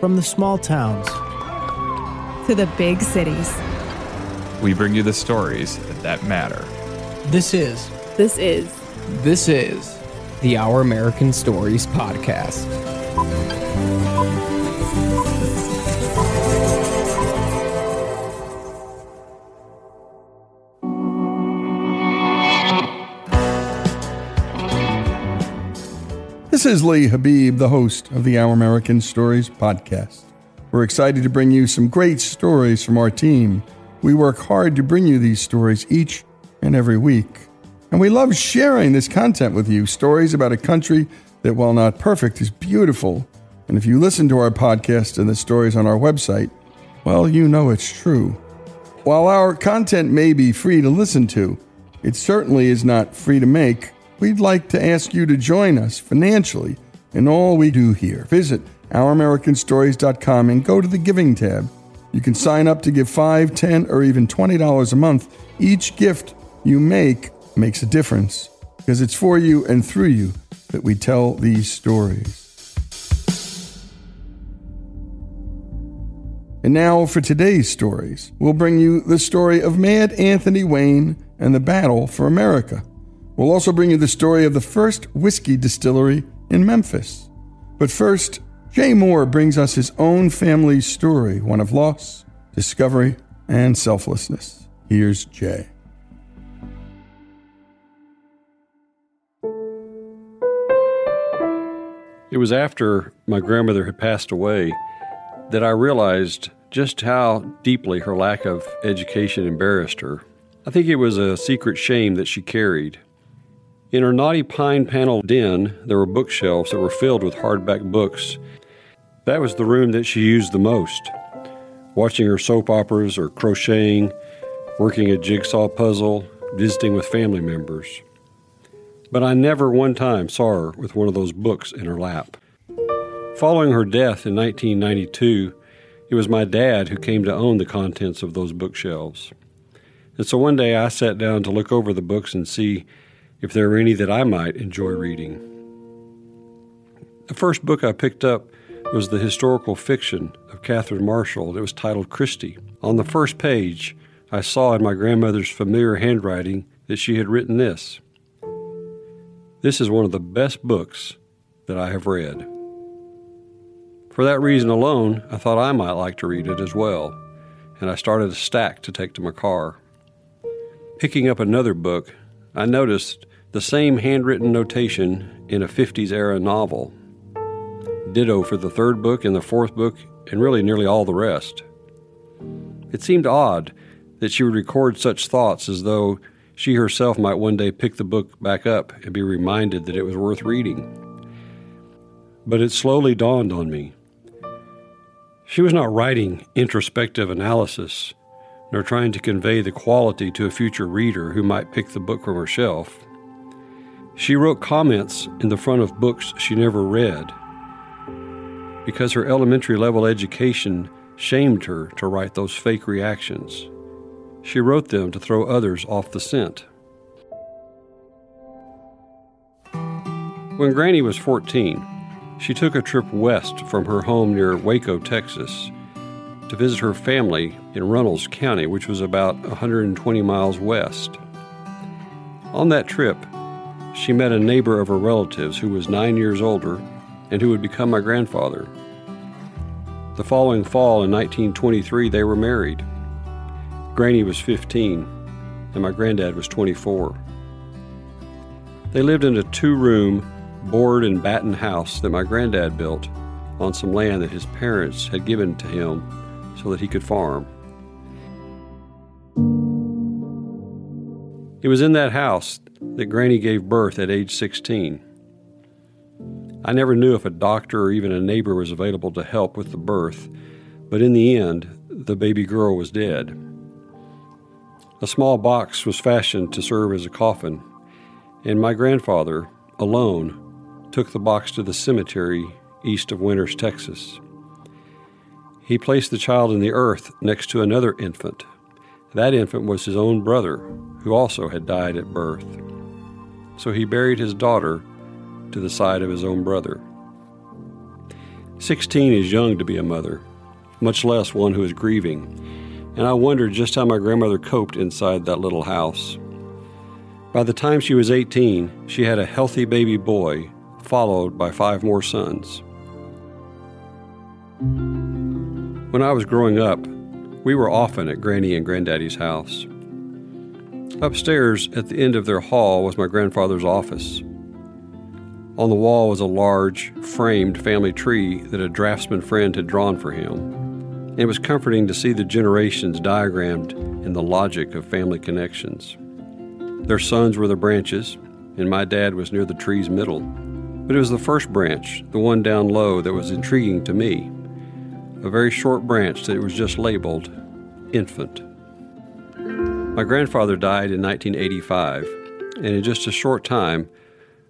From the small towns to the big cities, we bring you the stories that matter. This is the Our American Stories podcast. This is Lee Habib, the host of the Our American Stories podcast. We're excited to bring you some great stories from our team. We work hard to bring you these stories each and every week. And we love sharing this content with you, stories about a country that, while not perfect, is beautiful. And if you listen to our podcast and the stories on our website, well, you know it's true. While our content may be free to listen to, it certainly is not free to make. We'd like to ask you to join us financially in all we do here. Visit ouramericanstories.com and go to the Giving tab. You can sign up to give $5, $10, or even $20 a month. Each gift you make makes a difference, because it's for you and through you that we tell these stories. And now for today's stories, we'll bring you the story of Mad Anthony Wayne and the battle for America. We'll also bring you the story of the first whiskey distillery in Memphis. But first, Jay Moore brings us his own family story, one of loss, discovery, and selflessness. Here's Jay. It was after my grandmother had passed away that I realized just how deeply her lack of education embarrassed her. I think it was a secret shame that she carried. In her naughty pine-paneled den, there were bookshelves that were filled with hardback books. That was the room that she used the most, watching her soap operas or crocheting, working a jigsaw puzzle, visiting with family members. But I never one time saw her with one of those books in her lap. Following her death in 1992, it was my dad who came to own the contents of those bookshelves. And so one day I sat down to look over the books and see if there were any that I might enjoy reading. The first book I picked up was the historical fiction of Catherine Marshall that was titled Christie. On the first page, I saw in my grandmother's familiar handwriting that she had written this. This is one of the best books that I have read. For that reason alone, I thought I might like to read it as well, and I started a stack to take to my car. Picking up another book, I noticed the same handwritten notation in a 50s-era novel. Ditto for the third book and the fourth book, and really nearly all the rest. It seemed odd that she would record such thoughts as though she herself might one day pick the book back up and be reminded that it was worth reading. But it slowly dawned on me. She was not writing introspective analysis, nor trying to convey the quality to a future reader who might pick the book from her shelf. She wrote comments in the front of books she never read, because her elementary level education shamed her to write those fake reactions. She wrote them to throw others off the scent. When Granny was 14, she took a trip west from her home near Waco, Texas, to visit her family in Runnels County, which was about 120 miles west. On that trip, she met a neighbor of her relatives who was 9 years older and who would become my grandfather. The following fall in 1923, they were married. Granny was 15, and my granddad was 24. They lived in a two-room, board and batten house that my granddad built on some land that his parents had given to him so that he could farm. It was in that house that Granny gave birth at age 16. I never knew if a doctor or even a neighbor was available to help with the birth, but in the end, the baby girl was dead. A small box was fashioned to serve as a coffin, and my grandfather, alone, took the box to the cemetery east of Winters, Texas. He placed the child in the earth next to another infant. That infant was his own brother, who also had died at birth. So he buried his daughter to the side of his own brother. 16 is young to be a mother, much less one who is grieving, and I wondered just how my grandmother coped inside that little house. By the time she was 18, she had a healthy baby boy, followed by 5 more sons. When I was growing up, we were often at Granny and Granddaddy's house. Upstairs, at the end of their hall, was my grandfather's office. On the wall was a large, framed family tree that a draftsman friend had drawn for him. It was comforting to see the generations diagrammed in the logic of family connections. Their sons were the branches, and my dad was near the tree's middle. But it was the first branch, the one down low, that was intriguing to me. A very short branch that was just labeled infant. My grandfather died in 1985, and in just a short time,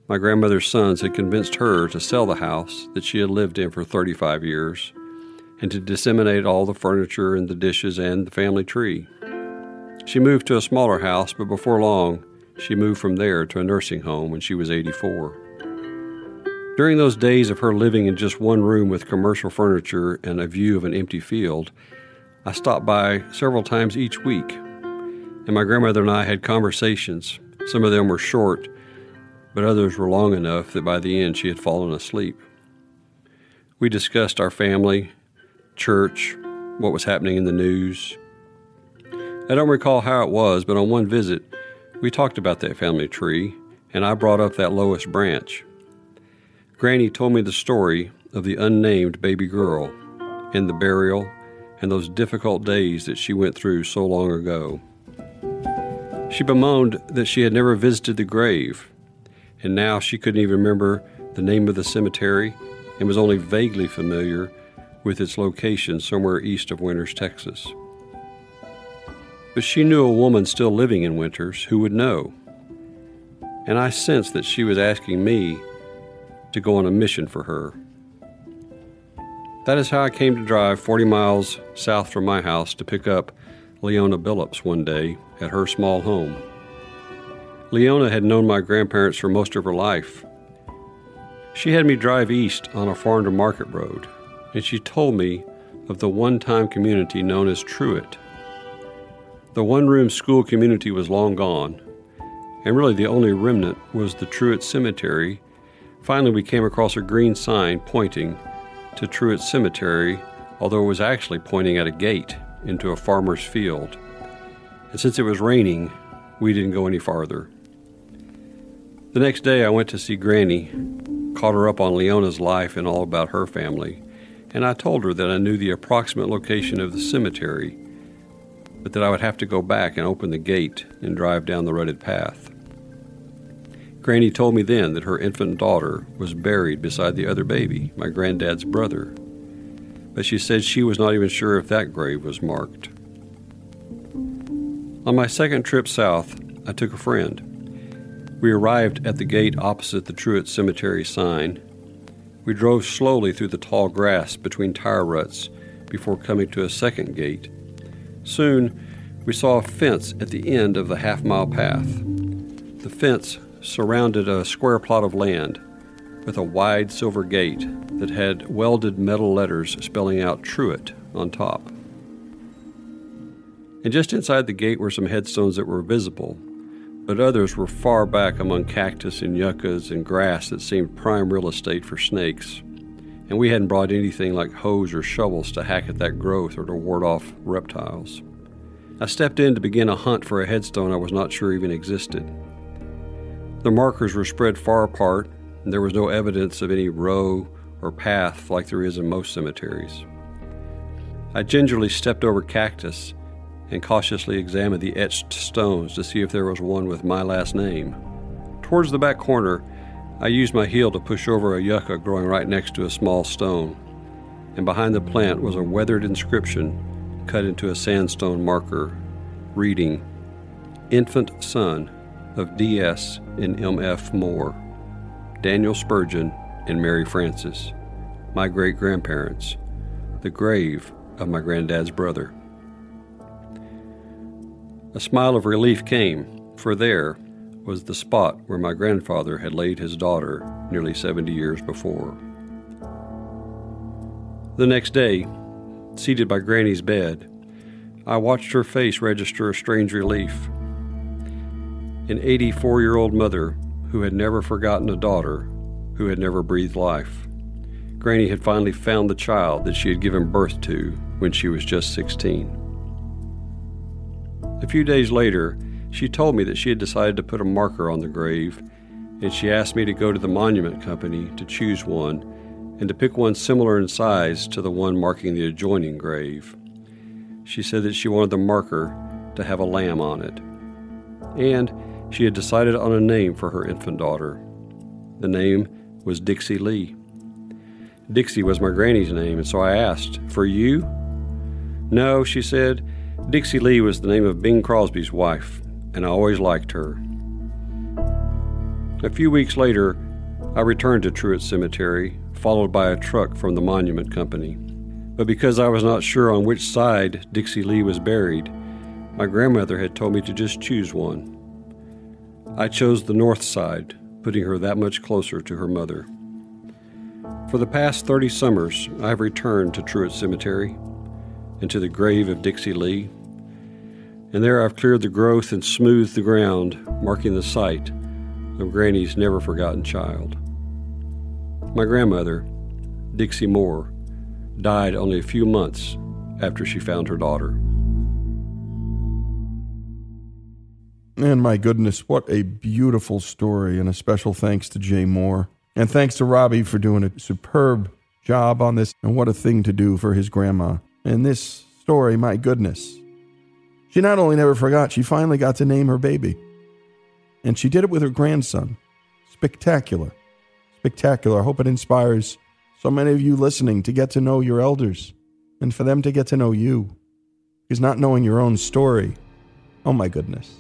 my grandmother's sons had convinced her to sell the house that she had lived in for 35 years and to disseminate all the furniture and the dishes and the family tree. She moved to a smaller house, but before long, she moved from there to a nursing home when she was 84. During those days of her living in just one room with commercial furniture and a view of an empty field, I stopped by several times each week, and my grandmother and I had conversations. Some of them were short, but others were long enough that by the end she had fallen asleep. We discussed our family, church, what was happening in the news. I don't recall how it was, but on one visit, we talked about that family tree, and I brought up that lowest branch. Granny told me the story of the unnamed baby girl and the burial and those difficult days that she went through so long ago. She bemoaned that she had never visited the grave, and now she couldn't even remember the name of the cemetery and was only vaguely familiar with its location somewhere east of Winters, Texas. But she knew a woman still living in Winters who would know, and I sensed that she was asking me to go on a mission for her. That is how I came to drive 40 miles south from my house to pick up Leona Billups one day at her small home. Leona had known my grandparents for most of her life. She had me drive east on a farm-to-market road, and she told me of the one-time community known as Truett. The one-room school community was long gone, and really the only remnant was the Truett Cemetery. Finally, we came across a green sign pointing to Truett Cemetery, although it was actually pointing at a gate into a farmer's field. And since it was raining, we didn't go any farther. The next day, I went to see Granny, caught her up on Leona's life and all about her family, and I told her that I knew the approximate location of the cemetery, but that I would have to go back and open the gate and drive down the rutted path. Granny told me then that her infant daughter was buried beside the other baby, my granddad's brother, but she said she was not even sure if that grave was marked. On my second trip south, I took a friend. We arrived at the gate opposite the Truett Cemetery sign. We drove slowly through the tall grass between tire ruts before coming to a second gate. Soon, we saw a fence at the end of the half-mile path. The fence surrounded a square plot of land with a wide silver gate that had welded metal letters spelling out Truett on top. And just inside the gate were some headstones that were visible, but others were far back among cactus and yuccas and grass that seemed prime real estate for snakes, and we hadn't brought anything like hoes or shovels to hack at that growth or to ward off reptiles. I stepped in to begin a hunt for a headstone I was not sure even existed. The markers were spread far apart, and there was no evidence of any row or path like there is in most cemeteries. I gingerly stepped over cactus and cautiously examined the etched stones to see if there was one with my last name. Towards the back corner, I used my heel to push over a yucca growing right next to a small stone, and behind the plant was a weathered inscription cut into a sandstone marker, reading, "Infant son of D.S. and M.F. Moore, Daniel Spurgeon and Mary Frances, my great-grandparents, the grave of my granddad's brother." A smile of relief came, for there was the spot where my grandfather had laid his daughter nearly 70 years before. The next day, seated by Granny's bed, I watched her face register a strange relief. An 84-year-old mother who had never forgotten a daughter who had never breathed life. Granny had finally found the child that she had given birth to when she was just 16. A few days later, she told me that she had decided to put a marker on the grave, and she asked me to go to the monument company to choose one and to pick one similar in size to the one marking the adjoining grave. She said that she wanted the marker to have a lamb on it, and she had decided on a name for her infant daughter. The name was Dixie Lee. Dixie was my granny's name, and so I asked, "For you?" "No," she said, "Dixie Lee was the name of Bing Crosby's wife, and I always liked her." A few weeks later, I returned to Truett Cemetery, followed by a truck from the monument company. But because I was not sure on which side Dixie Lee was buried, my grandmother had told me to just choose one. I chose the north side, putting her that much closer to her mother. For the past 30 summers, I have returned to Truett Cemetery and to the grave of Dixie Lee, and there I've cleared the growth and smoothed the ground, marking the site of Granny's never-forgotten child. My grandmother, Dixie Moore, died only a few months after she found her daughter. And my goodness, what a beautiful story, and a special thanks to Jay Moore. And thanks to Robbie for doing a superb job on this, and what a thing to do for his grandma. And this story, my goodness. She not only never forgot, she finally got to name her baby. And she did it with her grandson, spectacular. Spectacular. I hope it inspires so many of you listening to get to know your elders and for them to get to know you. Because not knowing your own story, oh my goodness.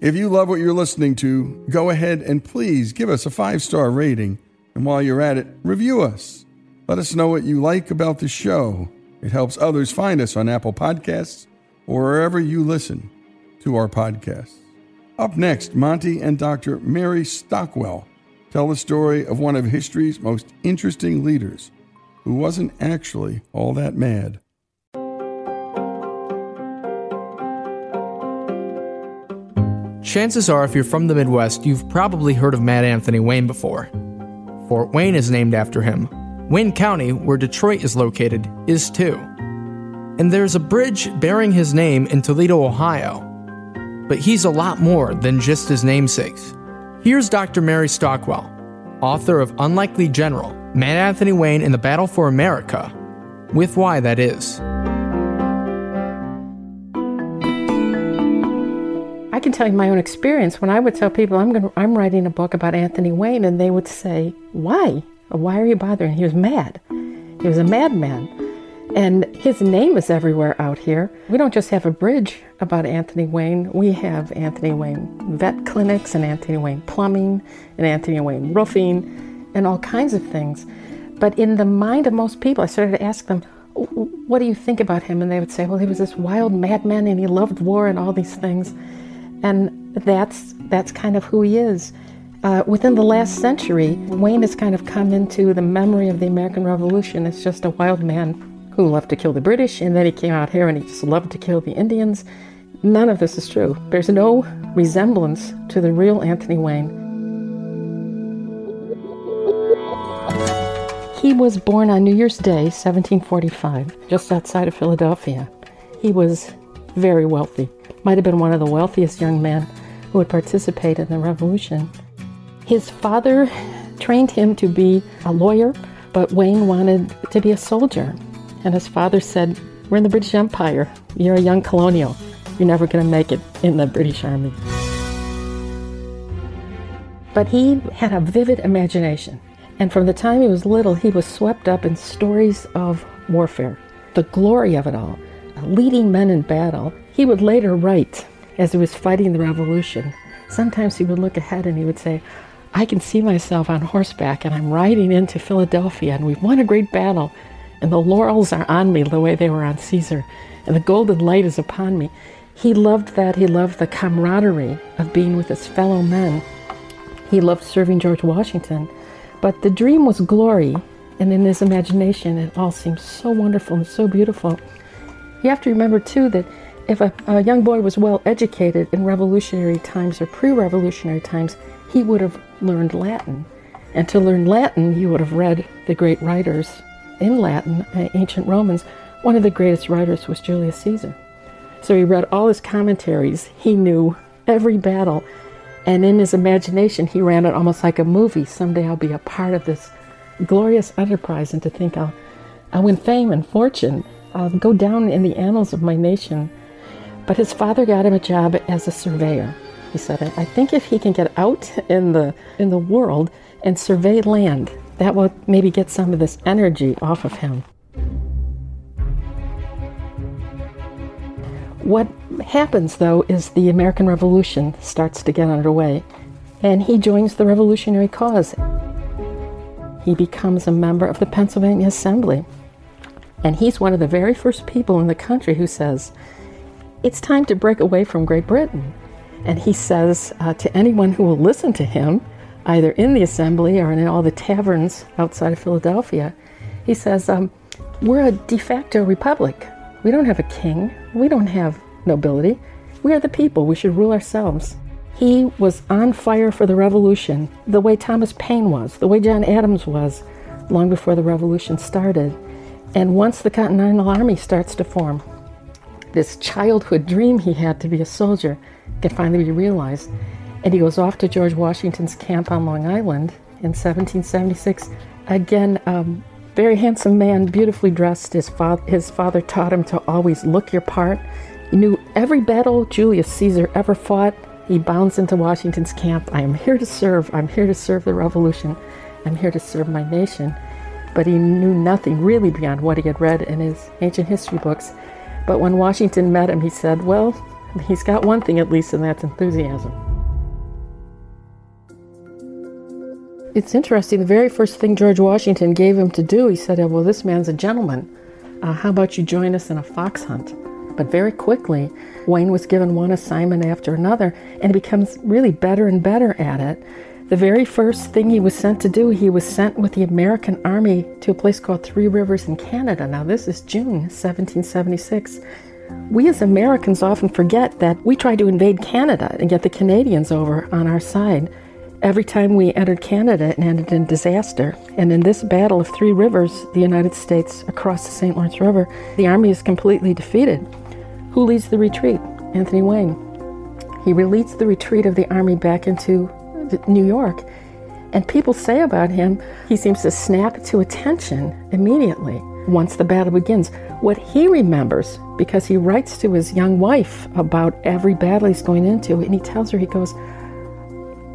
If you love what you're listening to, go ahead and please give us a 5-star rating. And while you're at it, review us. Let us know what you like about the show. It helps others find us on Apple Podcasts or wherever you listen to our podcasts. Up next, Monty and Dr. Mary Stockwell tell the story of one of history's most interesting leaders who wasn't actually all that mad. Chances are, if you're from the Midwest, you've probably heard of Mad Anthony Wayne before. Fort Wayne is named after him. Wayne County, where Detroit is located, is too. And there's a bridge bearing his name in Toledo, Ohio. But he's a lot more than just his namesakes. Here's Dr. Mary Stockwell, author of Unlikely General, Mad Anthony Wayne and the Battle for America, with why that is. I can tell you my own experience. When I would tell people I'm writing a book about Anthony Wayne, and they would say, "Why? Why are you bothering?" He was mad. He was a madman, and his name is everywhere out here. We don't just have a bridge about Anthony Wayne. We have Anthony Wayne vet clinics, and Anthony Wayne plumbing, and Anthony Wayne roofing, and all kinds of things. But in the mind of most people, I started to ask them, "What do you think about him?" And they would say, "Well, he was this wild madman, and he loved war, and all these things." And that's kind of who he is. Within the last century, Wayne has kind of come into the memory of the American Revolution as just a wild man who loved to kill the British, and then he came out here and he just loved to kill the Indians. None of this is true. There's no resemblance to the real Anthony Wayne. He was born on New Year's Day, 1745, just outside of Philadelphia. He was very wealthy. Might have been one of the wealthiest young men who would participate in the Revolution. His father trained him to be a lawyer, but Wayne wanted to be a soldier. And his father said, "We're in the British Empire. You're a young colonial. You're never going to make it in the British Army." But he had a vivid imagination. And from the time he was little, he was swept up in stories of warfare, the glory of it all, leading men in battle. He would later write, as he was fighting the Revolution, sometimes he would look ahead and he would say, "I can see myself on horseback and I'm riding into Philadelphia and we've won a great battle and the laurels are on me the way they were on Caesar and the golden light is upon me." He loved that. He loved the camaraderie of being with his fellow men. He loved serving George Washington. But the dream was glory, and in his imagination it all seemed so wonderful and so beautiful. You have to remember too that if a young boy was well educated in revolutionary times or pre-revolutionary times, he would have learned Latin. And to learn Latin, you would have read the great writers in Latin, ancient Romans. One of the greatest writers was Julius Caesar. So he read all his commentaries. He knew every battle. And in his imagination, he ran it almost like a movie. "Someday I'll be a part of this glorious enterprise, and to think I'll win fame and fortune. I'll go down in the annals of my nation." But his father got him a job as a surveyor. He said, "I think if he can get out in the world and survey land, that will maybe get some of this energy off of him." What happens, though, is the American Revolution starts to get underway, and he joins the revolutionary cause. He becomes a member of the Pennsylvania Assembly, and he's one of the very first people in the country who says, "It's time to break away from Great Britain." And he says to anyone who will listen to him, either in the assembly or in all the taverns outside of Philadelphia, he says, "We're a de facto republic. We don't have a king. We don't have nobility. We are the people. We should rule ourselves." He was on fire for the Revolution, the way Thomas Paine was, the way John Adams was, long before the Revolution started. And once the Continental Army starts to form, this childhood dream he had to be a soldier can finally be realized. And he goes off to George Washington's camp on Long Island in 1776. Again, very handsome man, beautifully dressed. His father taught him to always look your part. He knew every battle Julius Caesar ever fought. He bounds into Washington's camp. I am here to serve. I'm here to serve the revolution. I'm here to serve my nation. But he knew nothing really beyond what he had read in his ancient history books. But when Washington met him, he said, well, he's got one thing at least, and that's enthusiasm. It's interesting, the very first thing George Washington gave him to do, he said, well, this man's a gentleman. How about you join us in a fox hunt? But very quickly, Wayne was given one assignment after another, and becomes really better and better at it. The very first thing he was sent to do, he was sent with the American Army to a place called Three Rivers in Canada. Now, this is June 1776. We as Americans often forget that we tried to invade Canada and get the Canadians over on our side. Every time we entered Canada, it ended in disaster. And in this Battle of Three Rivers, the United States across the St. Lawrence River, the army is completely defeated. Who leads the retreat? Anthony Wayne. He leads the retreat of the army back into New York. And people say about him, he seems to snap to attention immediately once the battle begins. What he remembers, because he writes to his young wife about every battle he's going into, and he tells her, he goes,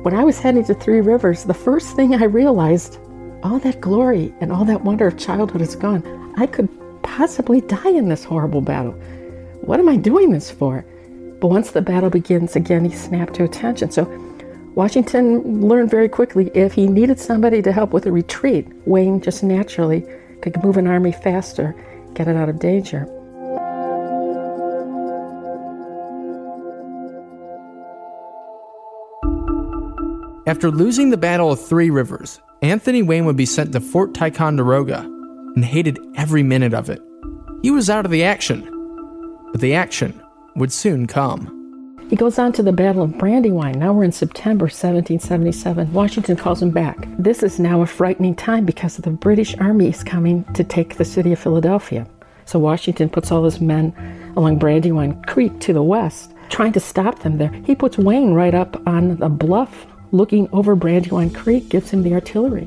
when I was heading to Three Rivers, the first thing I realized, all that glory and all that wonder of childhood is gone. I could possibly die in this horrible battle. What am I doing this for? But once the battle begins, again, he snapped to attention. So Washington learned very quickly if he needed somebody to help with a retreat, Wayne just naturally could move an army faster, get it out of danger. After losing the Battle of Three Rivers, Anthony Wayne would be sent to Fort Ticonderoga and hated every minute of it. He was out of the action, but the action would soon come. He goes on to the Battle of Brandywine. Now we're in September 1777. Washington calls him back. This is now a frightening time because the British Army is coming to take the city of Philadelphia. So Washington puts all his men along Brandywine Creek to the west, trying to stop them there. He puts Wayne right up on the bluff looking over Brandywine Creek, gives him the artillery.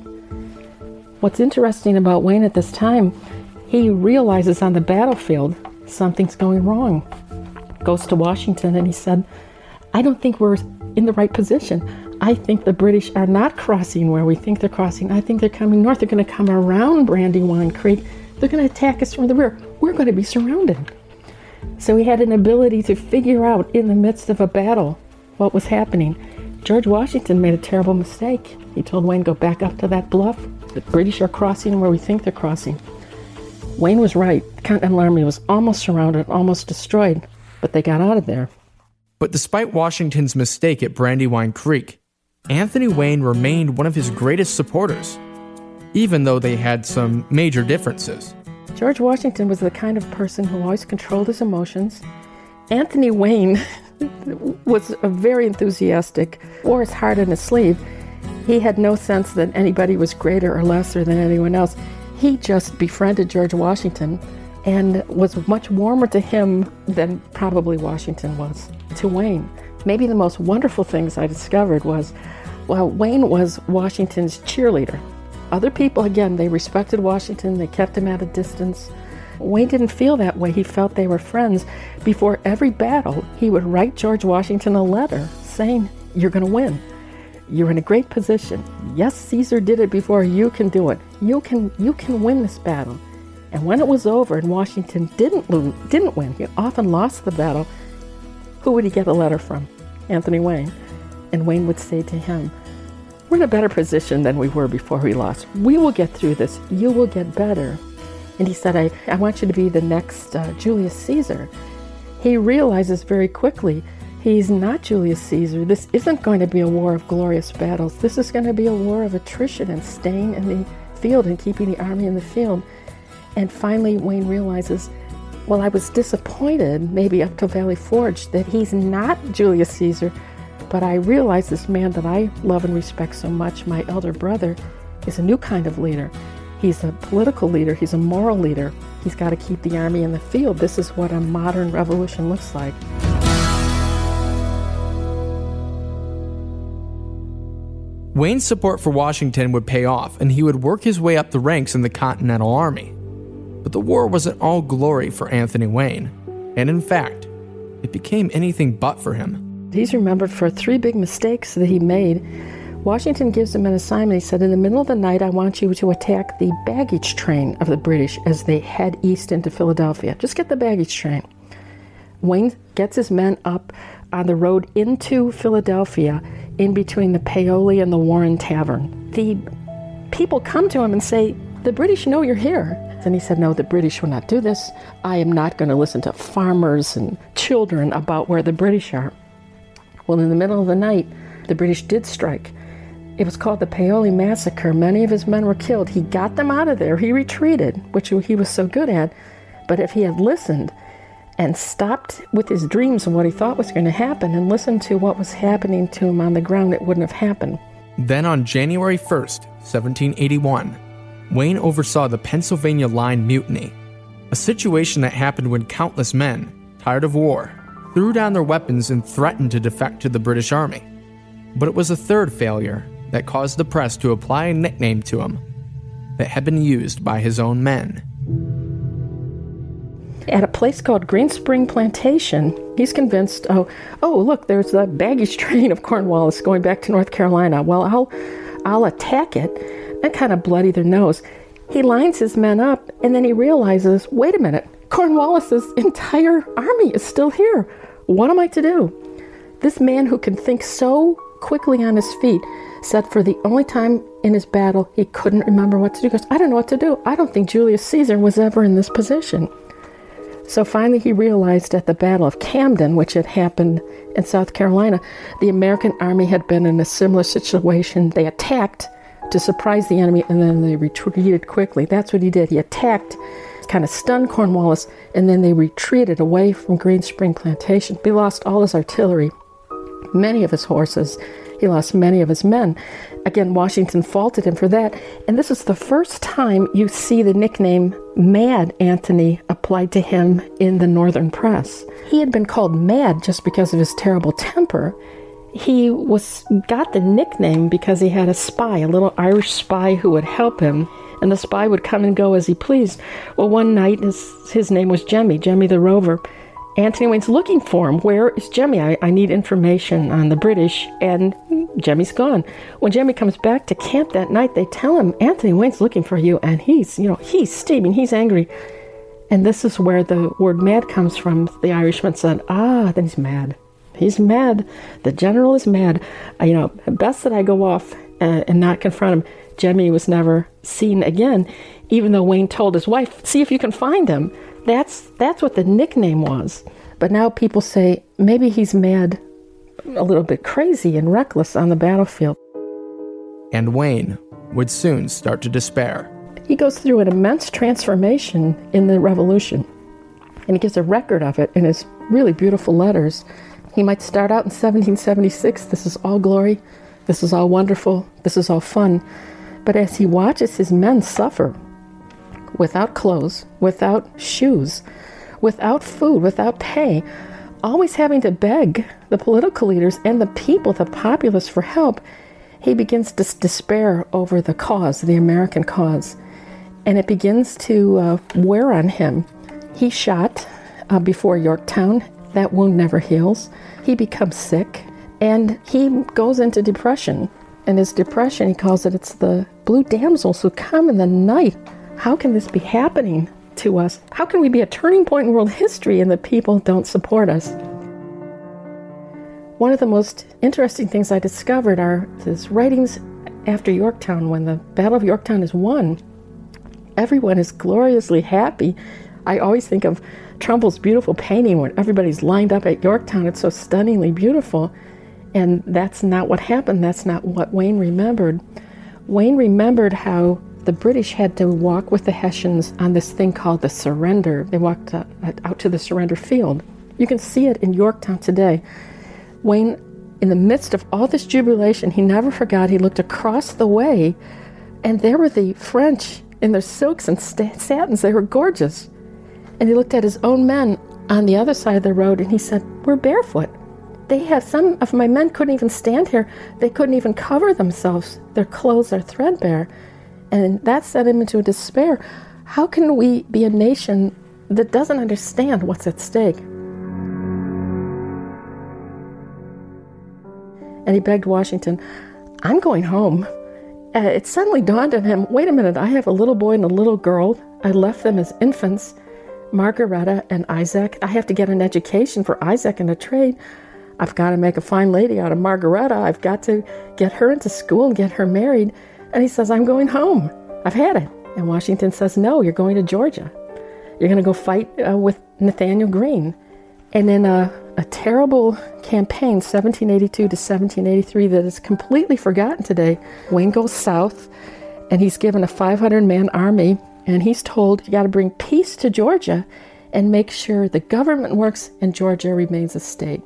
What's interesting about Wayne at this time, he realizes on the battlefield something's going wrong. Goes to Washington and he said, I don't think we're in the right position. I think the British are not crossing where we think they're crossing. I think they're coming north. They're going to come around Brandywine Creek. They're going to attack us from the rear. We're going to be surrounded. So he had an ability to figure out in the midst of a battle what was happening. George Washington made a terrible mistake. He told Wayne, go back up to that bluff. The British are crossing where we think they're crossing. Wayne was right. The Continental Army was almost surrounded, almost destroyed, but they got out of there. But despite Washington's mistake at Brandywine Creek, Anthony Wayne remained one of his greatest supporters, even though they had some major differences. George Washington was the kind of person who always controlled his emotions. Anthony Wayne was a very enthusiastic, wore his heart on his sleeve. He had no sense that anybody was greater or lesser than anyone else. He just befriended George Washington and was much warmer to him than probably Washington was to Wayne. Maybe the most wonderful things I discovered was, well, Wayne was Washington's cheerleader. Other people, again, they respected Washington, they kept him at a distance. Wayne didn't feel that way. He felt they were friends. Before every battle, he would write George Washington a letter saying, you're going to win. You're in a great position. Yes, Caesar did it before. You can do it. You can win this battle. And when it was over and Washington didn't win, he often lost the battle, who would he get a letter from? Anthony Wayne. And Wayne would say to him, we're in a better position than we were before we lost. We will get through this. You will get better. And he said, I want you to be the next Julius Caesar. He realizes very quickly he's not Julius Caesar. This isn't going to be a war of glorious battles. This is going to be a war of attrition and staying in the field and keeping the army in the field. And finally, Wayne realizes, well, I was disappointed, maybe up to Valley Forge, that he's not Julius Caesar, but I realize this man that I love and respect so much, my elder brother, is a new kind of leader. He's a political leader. He's a moral leader. He's got to keep the army in the field. This is what a modern revolution looks like. Wayne's support for Washington would pay off, and he would work his way up the ranks in the Continental Army. But the war wasn't all glory for Anthony Wayne, and in fact, it became anything but for him. He's remembered for three big mistakes that he made. Washington gives him an assignment. He said, in the middle of the night, I want you to attack the baggage train of the British as they head east into Philadelphia. Just get the baggage train. Wayne gets his men up on the road into Philadelphia, in between the Paoli and the Warren Tavern. The people come to him and say, the British know you're here. And he said, no, the British will not do this. I am not going to listen to farmers and children about where the British are. Well, in the middle of the night, the British did strike. It was called the Paoli Massacre. Many of his men were killed. He got them out of there. He retreated, which he was so good at. But if he had listened and stopped with his dreams and what he thought was going to happen and listened to what was happening to him on the ground, it wouldn't have happened. Then on January 1st, 1781, Wayne oversaw the Pennsylvania Line Mutiny, a situation that happened when countless men, tired of war, threw down their weapons and threatened to defect to the British Army. But it was a third failure that caused the press to apply a nickname to him that had been used by his own men. At a place called Green Spring Plantation, he's convinced, oh, look, there's the baggage train of Cornwallis going back to North Carolina. Well, I'll attack it and kind of bloody their nose. He lines his men up, and then he realizes, wait a minute, Cornwallis's entire army is still here. What am I to do? This man who can think so quickly on his feet said for the only time in his battle he couldn't remember what to do. He goes, I don't know what to do. I don't think Julius Caesar was ever in this position. So finally he realized at the Battle of Camden, which had happened in South Carolina, the American army had been in a similar situation. They attacked to surprise the enemy, and then they retreated quickly. That's what he did. He attacked, kind of stunned Cornwallis, and then they retreated away from Green Spring Plantation. He lost all his artillery, many of his horses. He lost many of his men. Again, Washington faulted him for that. And this is the first time you see the nickname Mad Anthony applied to him in the Northern press. He had been called mad just because of his terrible temper. He got the nickname because he had a spy, a little Irish spy who would help him. And the spy would come and go as he pleased. Well, one night, his name was Jemmy the Rover. Anthony Wayne's looking for him. Where is Jemmy? I need information on the British. And Jemmy's gone. When Jemmy comes back to camp that night, they tell him, Anthony Wayne's looking for you. And he's steaming. He's angry. And this is where the word mad comes from. The Irishman said, then he's mad. He's mad. The general is mad. Best that I go off and not confront him. Jemmy was never seen again, even though Wayne told his wife, see if you can find him. That's what the nickname was. But now people say, maybe he's mad, a little bit crazy and reckless on the battlefield. And Wayne would soon start to despair. He goes through an immense transformation in the Revolution, and he gives a record of it in his really beautiful letters. He might start out in 1776, this is all glory, this is all wonderful, this is all fun. But as he watches his men suffer, without clothes, without shoes, without food, without pay, always having to beg the political leaders and the people, the populace, for help, he begins to despair over the cause, the American cause. And it begins to wear on him. He's shot before Yorktown. That wound never heals. He becomes sick, and he goes into depression. And his depression, he calls it, it's the blue damsels who come in the night. How can this be happening to us? How can we be a turning point in world history and the people don't support us? One of the most interesting things I discovered are his writings after Yorktown. When the Battle of Yorktown is won, everyone is gloriously happy. I always think of Trumbull's beautiful painting when everybody's lined up at Yorktown. It's so stunningly beautiful. And that's not what happened. That's not what Wayne remembered. Wayne remembered how the British had to walk with the Hessians on this thing called the surrender. They walked out to the surrender field. You can see it in Yorktown today. Wayne, in the midst of all this jubilation, he never forgot. He looked across the way, and there were the French in their silks and satins. They were gorgeous. And he looked at his own men on the other side of the road, and he said, we're barefoot. They have, some of my men couldn't even stand here. They couldn't even cover themselves. Their clothes are threadbare. And that set him into a despair. How can we be a nation that doesn't understand what's at stake? and he begged Washington, "I'm going home." It suddenly dawned on him, wait a minute, I have a little boy and a little girl. I left them as infants, Margareta and Isaac. I have to get an education for Isaac and a trade. I've got to make a fine lady out of Margareta. I've got to get her into school and get her married. And he says, "I'm going home. I've had it." And Washington says, "No, you're going to Georgia. You're going to go fight with Nathaniel Greene." And in a terrible campaign, 1782 to 1783, that is completely forgotten today, Wayne goes south, and he's given a 500-man army, and he's told, "You got to bring peace to Georgia and make sure the government works and Georgia remains a state."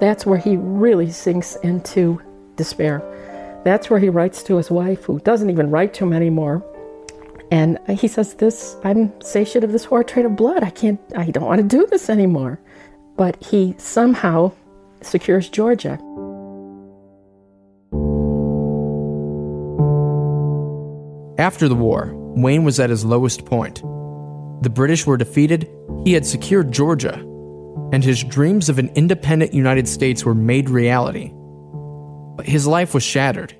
That's where he really sinks into despair. That's where he writes to his wife, who doesn't even write to him anymore. And he says, "I'm satiated of this horrid trade of blood. I don't want to do this anymore." But he somehow secures Georgia. After the war, Wayne was at his lowest point. The British were defeated, he had secured Georgia, and his dreams of an independent United States were made reality. But his life was shattered,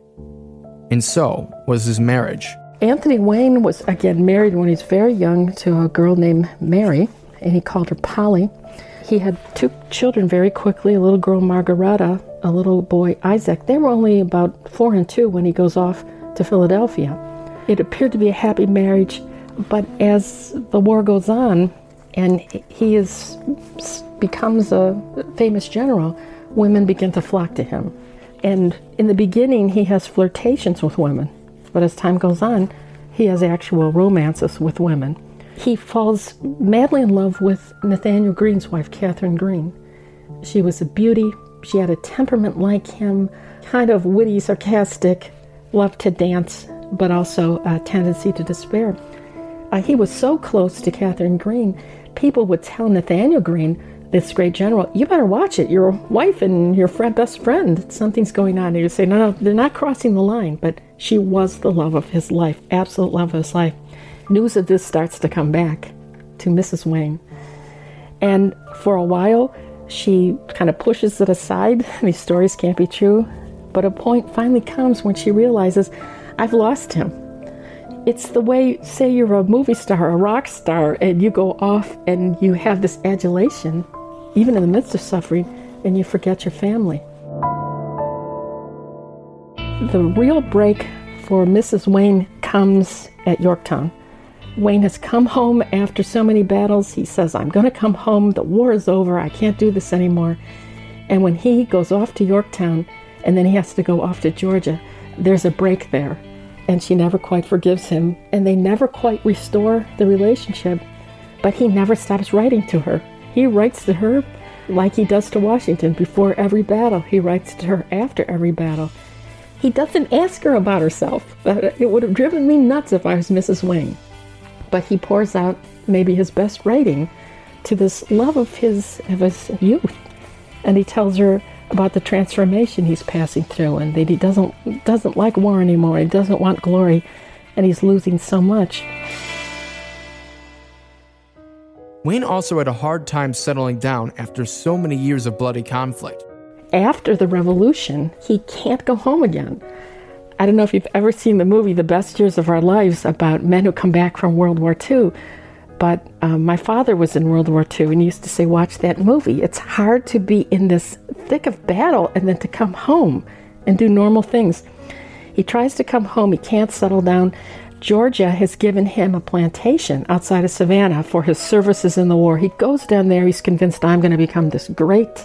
and so was his marriage. Anthony Wayne was, again, married when he was very young to a girl named Mary, and he called her Polly. He had two children very quickly, a little girl, Margareta, a little boy, Isaac. They were only about 4 and 2 when he goes off to Philadelphia. It appeared to be a happy marriage, but as the war goes on and he becomes a famous general, women begin to flock to him. And in the beginning, he has flirtations with women, but as time goes on, he has actual romances with women. He falls madly in love with Nathaniel Greene's wife, Catherine Green. She was a beauty. She had a temperament like him, kind of witty, sarcastic, loved to dance, but also a tendency to despair. He was so close to Catherine Green, people would tell Nathaniel Greene, this great general, "You better watch it. Your wife and your best friend, something's going on." And he'd say, no, they're not crossing the line. But she was the love of his life, absolute love of his life. News of this starts to come back to Mrs. Wayne. And for a while, she kind of pushes it aside. These stories can't be true. But a point finally comes when she realizes, "I've lost him." It's the way, say you're a movie star, a rock star, and you go off and you have this adulation, even in the midst of suffering, and you forget your family. The real break for Mrs. Wayne comes at Yorktown. Wayne has come home after so many battles. He says, "I'm going to come home. The war is over. I can't do this anymore." And when he goes off to Yorktown, and then he has to go off to Georgia, there's a break there. And she never quite forgives him, and they never quite restore the relationship. But he never stops writing to her. He writes to her like he does to Washington before every battle. He writes to her after every battle. He doesn't ask her about herself. It would have driven me nuts if I was Mrs. Wayne. But he pours out maybe his best writing to this love of his youth. And he tells her about the transformation he's passing through, and that he doesn't like war anymore, he doesn't want glory, and he's losing so much. Wayne also had a hard time settling down after so many years of bloody conflict. After the Revolution, he can't go home again. I don't know if you've ever seen the movie The Best Years of Our Lives about men who come back from World War II, but my father was in World War II and he used to say, "Watch that movie." It's hard to be in this thick of battle and then to come home and do normal things. He tries to come home. He can't settle down. Georgia has given him a plantation outside of Savannah for his services in the war. He goes down there. He's convinced, "I'm going to become this great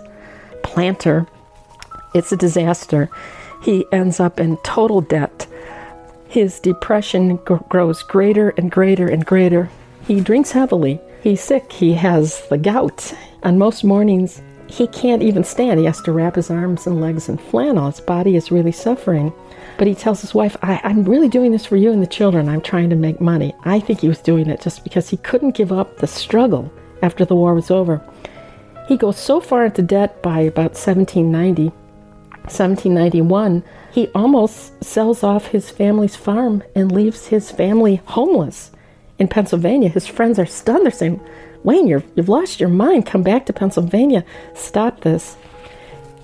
planter." It's a disaster. He ends up in total debt. His depression grows greater and greater and greater. He drinks heavily. He's sick. He has the gout. On most mornings, he can't even stand. He has to wrap his arms and legs in flannel. His body is really suffering. But he tells his wife, I'm really doing this for you and the children. I'm trying to make money." I think he was doing it just because he couldn't give up the struggle after the war was over. He goes so far into debt by about 1790, 1791, he almost sells off his family's farm and leaves his family homeless. In Pennsylvania, his friends are stunned. They're saying, "Wayne, you've lost your mind. Come back to Pennsylvania. Stop this."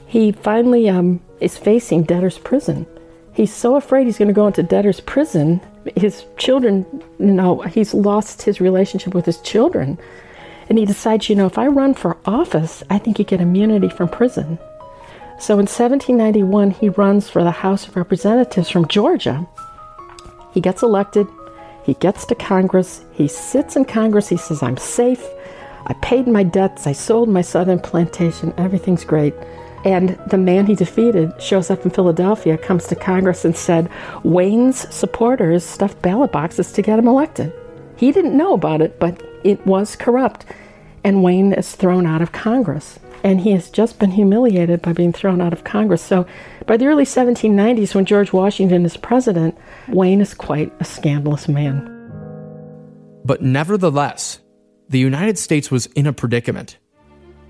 He finally is facing debtor's prison. He's so afraid he's going to go into debtor's prison. His children, he's lost his relationship with his children. And he decides, if I run for office, I think you get immunity from prison. So in 1791, he runs for the House of Representatives from Georgia. He gets elected. He gets to Congress. He sits in Congress. He says, I'm safe. I paid my debts. I sold my southern plantation. Everything's great. And the man he defeated shows up in Philadelphia, comes to Congress and said, Wayne's supporters stuffed ballot boxes to get him elected. He didn't know about it, but it was corrupt. And Wayne is thrown out of Congress. And he has just been humiliated by being thrown out of Congress. So by the early 1790s, when George Washington is president, Wayne is quite a scandalous man. But nevertheless, the United States was in a predicament.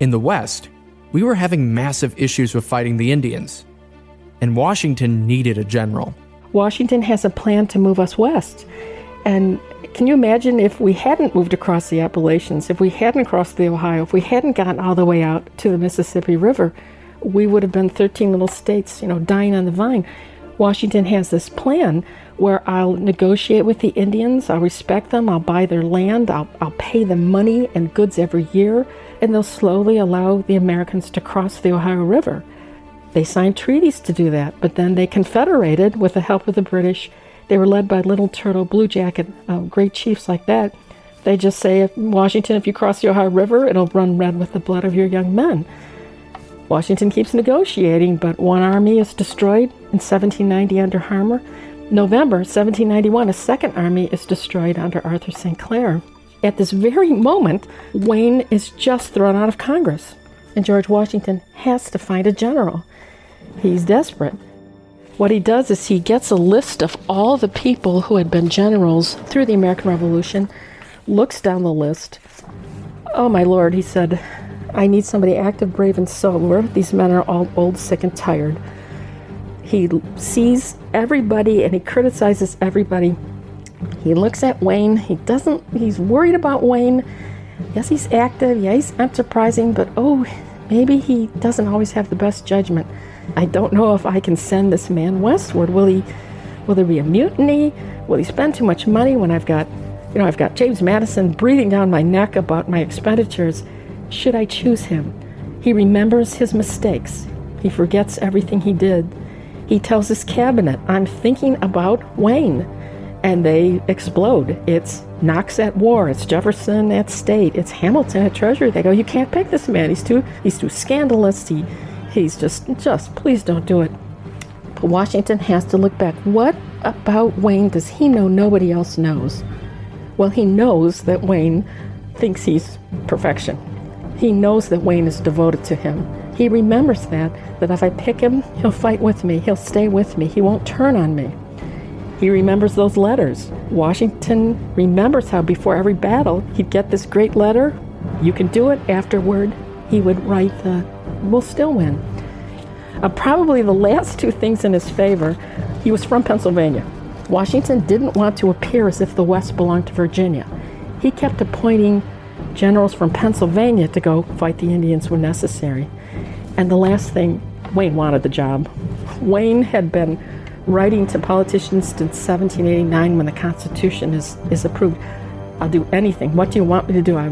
In the West, we were having massive issues with fighting the Indians. And Washington needed a general. Washington has a plan to move us west. And can you imagine if we hadn't moved across the Appalachians, if we hadn't crossed the Ohio, if we hadn't gotten all the way out to the Mississippi River, we would have been 13 little states, dying on the vine. Washington has this plan where I'll negotiate with the Indians, I'll respect them, I'll buy their land, I'll pay them money and goods every year, and they'll slowly allow the Americans to cross the Ohio River. They signed treaties to do that, but then they confederated with the help of the British. They were led by Little Turtle, Blue Jacket, great chiefs like that. They just say, Washington, if you cross the Ohio River, it'll run red with the blood of your young men. Washington keeps negotiating, but one army is destroyed in 1790 under Harmer. November 1791, a second army is destroyed under Arthur St. Clair. At this very moment, Wayne is just thrown out of Congress, and George Washington has to find a general. He's desperate. What he does is he gets a list of all the people who had been generals through the American Revolution, looks down the list. Oh, my Lord, he said, I need somebody active, brave, and sober. These men are all old, sick, and tired. He sees everybody and he criticizes everybody. He looks at Wayne. He's worried about Wayne. Yes, he's active. Yeah, he's enterprising, but maybe he doesn't always have the best judgment. I don't know if I can send this man westward. Will there be a mutiny? Will he spend too much money when I've got James Madison breathing down my neck about my expenditures? Should I choose him? He remembers his mistakes. He forgets everything he did. He tells his cabinet, I'm thinking about Wayne. And they explode. It's Knox at war. It's Jefferson at state. It's Hamilton at treasury. They go, you can't pick this man. He's too scandalous. He's just, please don't do it. But Washington has to look back. What about Wayne does he know nobody else knows? Well, he knows that Wayne thinks he's perfection. He knows that Wayne is devoted to him. He remembers that if I pick him, he'll fight with me. He'll stay with me. He won't turn on me. He remembers those letters. Washington remembers how before every battle, he'd get this great letter. You can do it. Afterward, he would write we'll still win. Probably the last two things in his favor, he was from Pennsylvania. Washington didn't want to appear as if the West belonged to Virginia. He kept appointing generals from Pennsylvania to go fight the Indians when necessary. And the last thing, Wayne wanted the job. Wayne had been writing to politicians since 1789 when the Constitution is approved. I'll do anything. What do you want me to do? I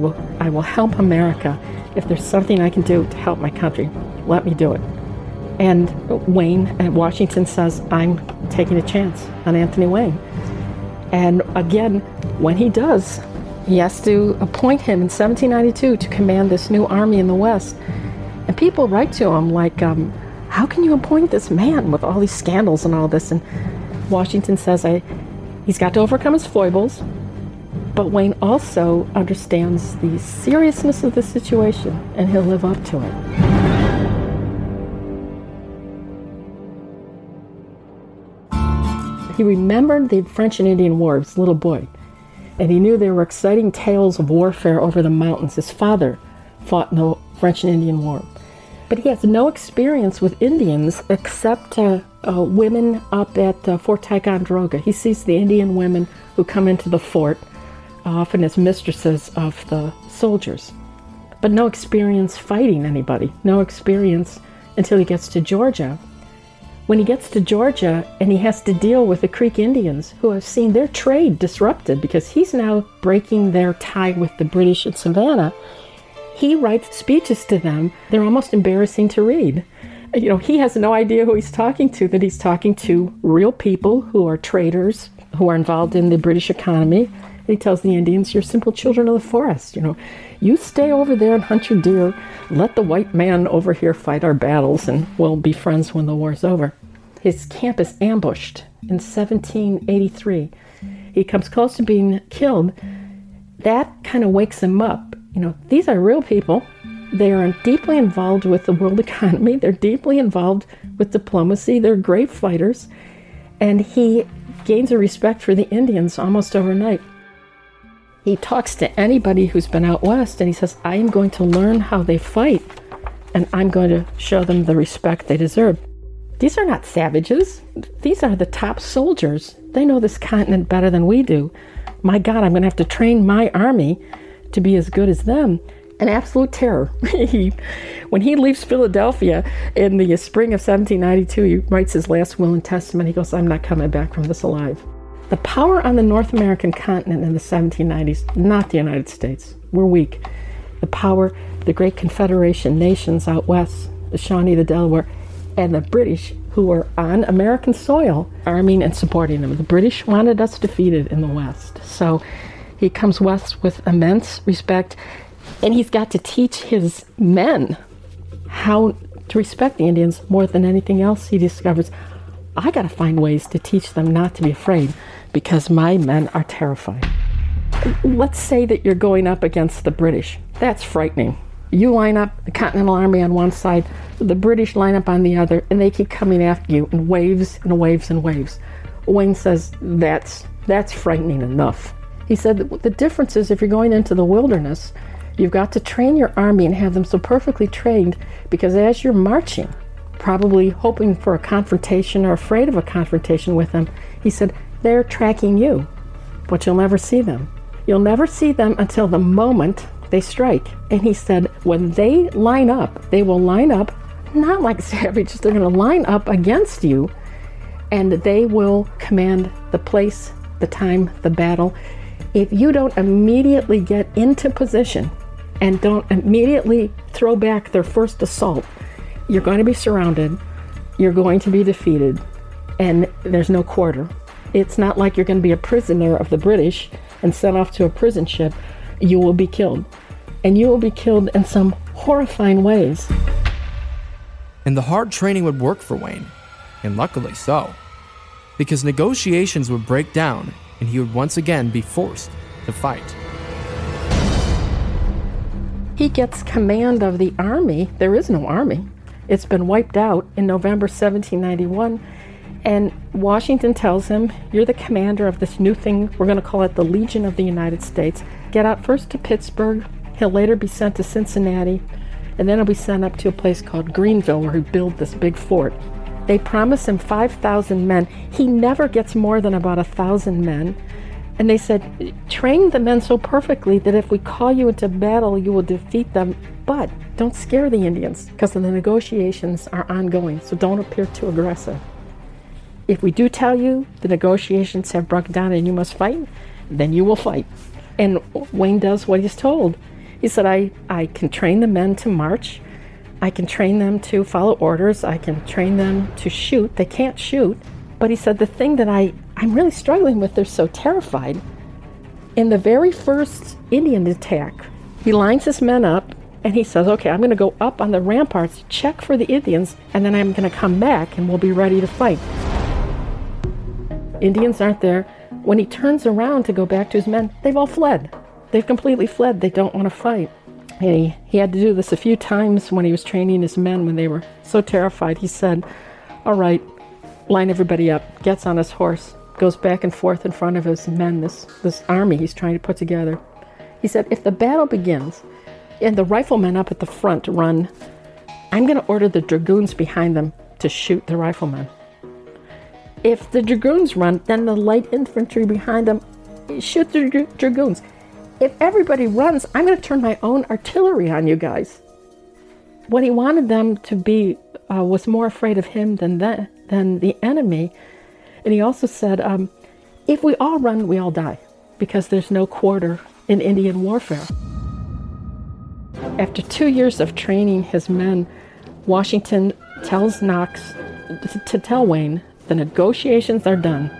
will help America. If there's something I can do to help my country, let me do it. And Wayne at Washington says, I'm taking a chance on Anthony Wayne. And again, when he does, he has to appoint him in 1792 to command this new army in the West. And people write to him like, how can you appoint this man with all these scandals and all this? And Washington says, he's got to overcome his foibles. But Wayne also understands the seriousness of the situation, and he'll live up to it. He remembered the French and Indian War as a little boy, and he knew there were exciting tales of warfare over the mountains. His father fought in the French and Indian War. But he has no experience with Indians except women up at Fort Ticonderoga. He sees the Indian women who come into the fort, often as mistresses of the soldiers, but no experience fighting anybody, no experience until he gets to Georgia. when he gets to Georgia and he has to deal with the Creek Indians, who have seen their trade disrupted because he's now breaking their tie with the British at Savannah, he writes speeches to them. They're almost embarrassing to read. You know, he has no idea who he's talking to, that he's talking to real people who are traders, who are involved in the British economy. And he tells the Indians, you're simple children of the forest, you know. You stay over there and hunt your deer. Let the white man over here fight our battles, and we'll be friends when the war's over. His camp is ambushed in 1783. He comes close to being killed. That kind of wakes him up. You know, these are real people. They are deeply involved with the world economy. They're deeply involved with diplomacy. They're great fighters. And he gains a respect for the Indians almost overnight. He talks to anybody who's been out west, and he says, I am going to learn how they fight, and I'm going to show them the respect they deserve. These are not savages. These are the top soldiers. They know this continent better than we do. My God, I'm going to have to train my army to be as good as them. An absolute terror. When he leaves Philadelphia in the spring of 1792, he writes his last will and testament. He goes, I'm not coming back from this alive. The power on the North American continent in the 1790s, not the United States. We're weak. The power, the great Confederation nations out west, the Shawnee, the Delaware, and the British, who were on American soil, arming and supporting them. The British wanted us defeated in the West. So he comes west with immense respect. And he's got to teach his men how to respect the Indians more than anything else he discovers. I got to find ways to teach them not to be afraid, because my men are terrified. Let's say that you're going up against the British. That's frightening. You line up the Continental Army on one side, the British line up on the other, and they keep coming after you in waves and waves and waves. Wayne says, that's frightening enough. He said that the difference is if you're going into the wilderness, you've got to train your army and have them so perfectly trained, because as you're marching, probably hoping for a confrontation or afraid of a confrontation with them, he said, they're tracking you, but you'll never see them. You'll never see them until the moment they strike. And he said, when they line up, they will line up, not like savages, they're going to line up against you, and they will command the place, the time, the battle. If you don't immediately get into position and don't immediately throw back their first assault, you're going to be surrounded, you're going to be defeated, and there's no quarter. It's not like you're going to be a prisoner of the British and sent off to a prison ship. You will be killed, and you will be killed in some horrifying ways. And the hard training would work for Wayne, and luckily so, because negotiations would break down and he would once again be forced to fight. He gets command of the army. There is no army. It's been wiped out in November 1791. And Washington tells him, you're the commander of this new thing. We're going to call it the Legion of the United States. Get out first to Pittsburgh. He'll later be sent to Cincinnati. And then he'll be sent up to a place called Greenville, where he built this big fort. They promise him 5,000 men. He never gets more than about 1,000 men. And they said, train the men so perfectly that if we call you into battle, you will defeat them. But don't scare the Indians, because the negotiations are ongoing, so don't appear too aggressive. If we do tell you the negotiations have broken down and you must fight, then you will fight. And Wayne does what he's told. He said, I can train the men to march. I can train them to follow orders. I can train them to shoot. They can't shoot. But he said, the thing that I'm really struggling with, they're so terrified. In the very first Indian attack, he lines his men up and he says, okay, I'm going to go up on the ramparts, check for the Indians, and then I'm going to come back and we'll be ready to fight. Indians aren't there. When he turns around to go back to his men, they've all fled. They've completely fled. They don't want to fight. And he had to do this a few times when he was training his men when they were so terrified. He said, all right, line everybody up, gets on his horse, goes back and forth in front of his men, this army he's trying to put together. He said, if the battle begins and the riflemen up at the front run, I'm going to order the dragoons behind them to shoot the riflemen. If the dragoons run, then the light infantry behind them shoot the dragoons. If everybody runs, I'm going to turn my own artillery on you guys. What he wanted them to be was more afraid of him than than the enemy. And he also said, if we all run, we all die, because there's no quarter in Indian warfare. After 2 years of training his men, Washington tells Knox to tell Wayne, the negotiations are done.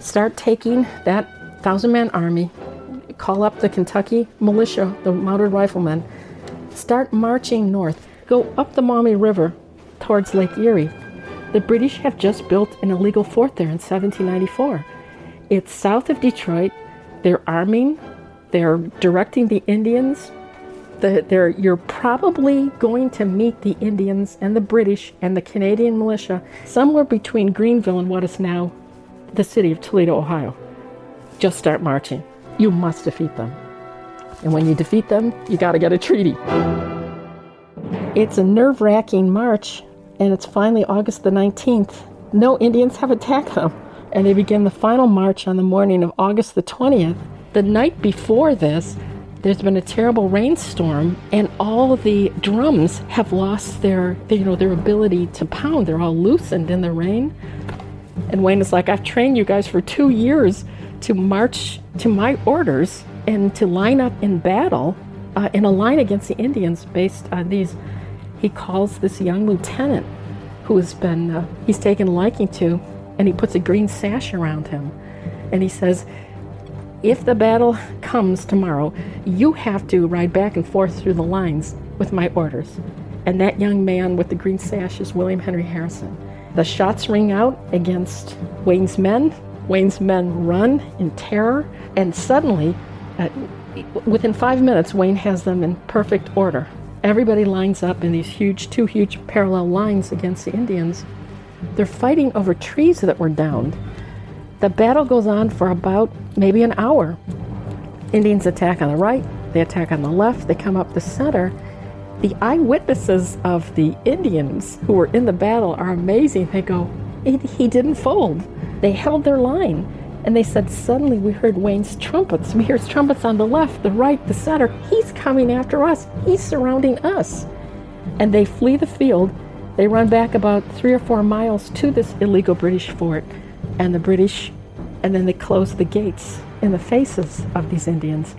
Start taking that 1,000-man army, call up the Kentucky militia, the mounted riflemen, start marching north, go up the Maumee River towards Lake Erie. The British have just built an illegal fort there in 1794. It's south of Detroit. They're arming, they're directing the Indians. You're probably going to meet the Indians and the British and the Canadian militia somewhere between Greenville and what is now the city of Toledo, Ohio. Just start marching. You must defeat them. And when you defeat them, you got to get a treaty. It's a nerve-wracking march, and it's finally August the 19th. No Indians have attacked them, and they begin the final march on the morning of August the 20th. The night before this, there's been a terrible rainstorm, and all the drums have lost their ability to pound. They're all loosened in the rain. And Wayne is like, I've trained you guys for 2 years to march to my orders and to line up in battle in a line against the Indians based on these. He calls this young lieutenant who has been, he's taken liking to, and he puts a green sash around him. And he says, if the battle comes tomorrow, you have to ride back and forth through the lines with my orders. And that young man with the green sash is William Henry Harrison. The shots ring out against Wayne's men. Wayne's men run in terror. And suddenly, within 5 minutes, Wayne has them in perfect order. Everybody lines up in these two huge parallel lines against the Indians. They're fighting over trees that were downed. The battle goes on for about maybe an hour. Indians attack on the right, they attack on the left, they come up the center. The eyewitnesses of the Indians who were in the battle are amazing. They go, he didn't fold. They held their line. And they said, suddenly we heard Wayne's trumpets. We hear his trumpets on the left, the right, the center. He's coming after us. He's surrounding us. And they flee the field. They run back about 3 or 4 miles to this illegal British fort. And the British, and then they closed the gates in the faces of these Indians.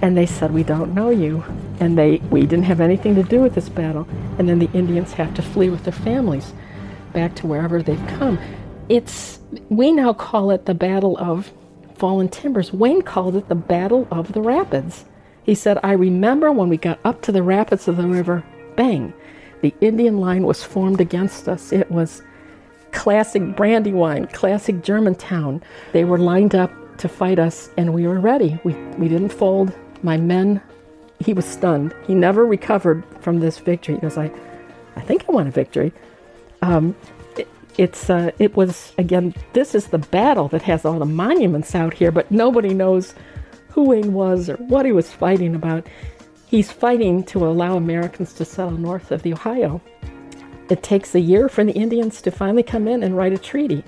And they said, we don't know you. And we didn't have anything to do with this battle. And then the Indians have to flee with their families back to wherever they've come. We now call it the Battle of Fallen Timbers. Wayne called it the Battle of the Rapids. He said, I remember when we got up to the rapids of the river, bang, the Indian line was formed against us. It was classic Brandywine, classic Germantown. They were lined up to fight us, and we were ready. We didn't fold. My men, he was stunned. He never recovered from this victory. He goes, I think I won a victory. It was, again, this is the battle that has all the monuments out here, but nobody knows who Wayne was or what he was fighting about. He's fighting to allow Americans to settle north of the Ohio. It takes a year for the Indians to finally come in and write a treaty.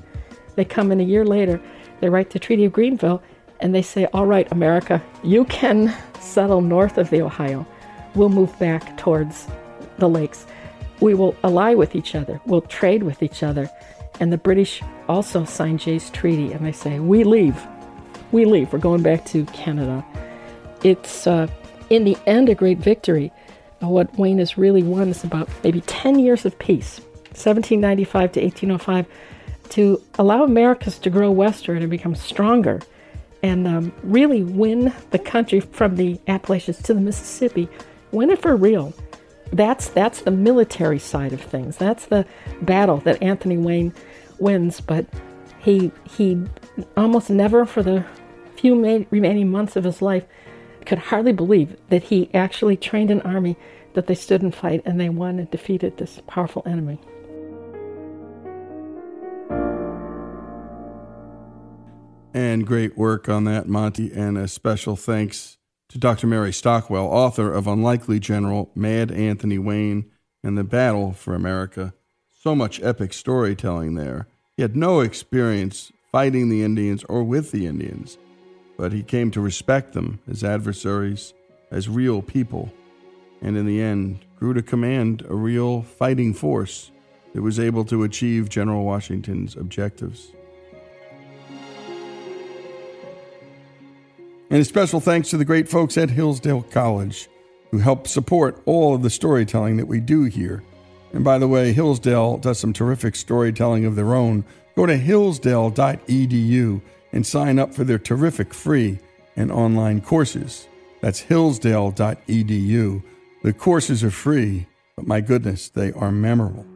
They come in a year later, they write the Treaty of Greenville, and they say, all right, America, you can settle north of the Ohio. We'll move back towards the lakes. We will ally with each other. We'll trade with each other. And the British also sign Jay's Treaty, and they say, we leave. We leave. We're going back to Canada. It's, in the end, a great victory. What Wayne has really won is about maybe 10 years of peace, 1795 to 1805, to allow Americans to grow westward and become stronger and really win the country from the Appalachians to the Mississippi. Win it for real. That's the military side of things. That's the battle that Anthony Wayne wins, but he almost never, for the few remaining months of his life, could hardly believe that he actually trained an army, that they stood and fight, and they won and defeated this powerful enemy. And great work on that, Monty, and a special thanks to Dr. Mary Stockwell, author of Unlikely General, Mad Anthony Wayne, and the Battle for America. So much epic storytelling there. He had no experience fighting the Indians or with the Indians, but he came to respect them as adversaries, as real people, and in the end grew to command a real fighting force that was able to achieve General Washington's objectives. And a special thanks to the great folks at Hillsdale College who help support all of the storytelling that we do here. And by the way, Hillsdale does some terrific storytelling of their own. Go to hillsdale.edu and sign up for their terrific free and online courses. That's hillsdale.edu. The courses are free, but my goodness, they are memorable.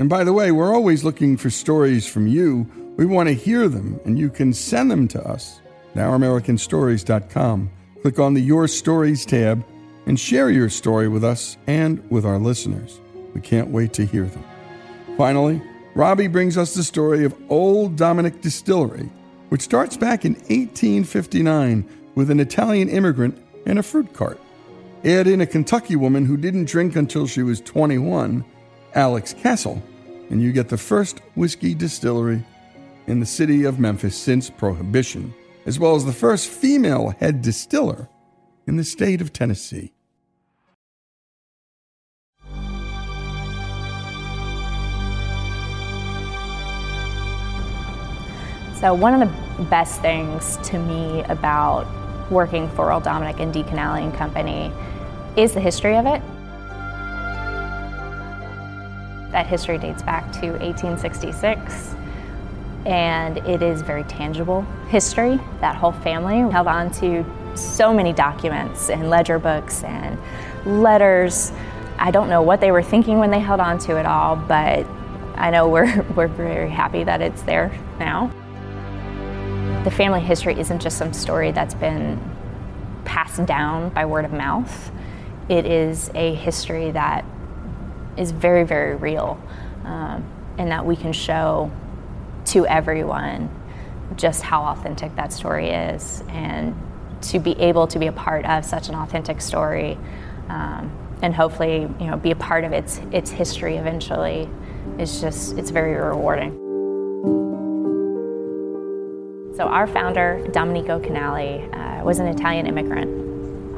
And by the way, we're always looking for stories from you. We want to hear them, and you can send them to us at ouramericanstories.com. Click on the Your Stories tab and share your story with us and with our listeners. We can't wait to hear them. Finally, Robbie brings us the story of Old Dominic Distillery, which starts back in 1859 with an Italian immigrant and a fruit cart. Add in a Kentucky woman who didn't drink until she was 21, Alex Castle, and you get the first whiskey distillery in the city of Memphis since Prohibition, as well as the first female head distiller in the state of Tennessee. So one of the best things to me about working for Earl Dominic and Decanalian Company is the history of it. That history dates back to 1866, and it is very tangible history. That whole family held on to so many documents and ledger books and letters. I don't know what they were thinking when they held on to it all, but I know we're very happy that it's there now. The family history isn't just some story that's been passed down by word of mouth. It is a history that is very, very real, and that we can show to everyone just how authentic that story is. And to be able to be a part of such an authentic story, and hopefully, be a part of its history eventually, it's very rewarding. So our founder, Domenico Canali, was an Italian immigrant,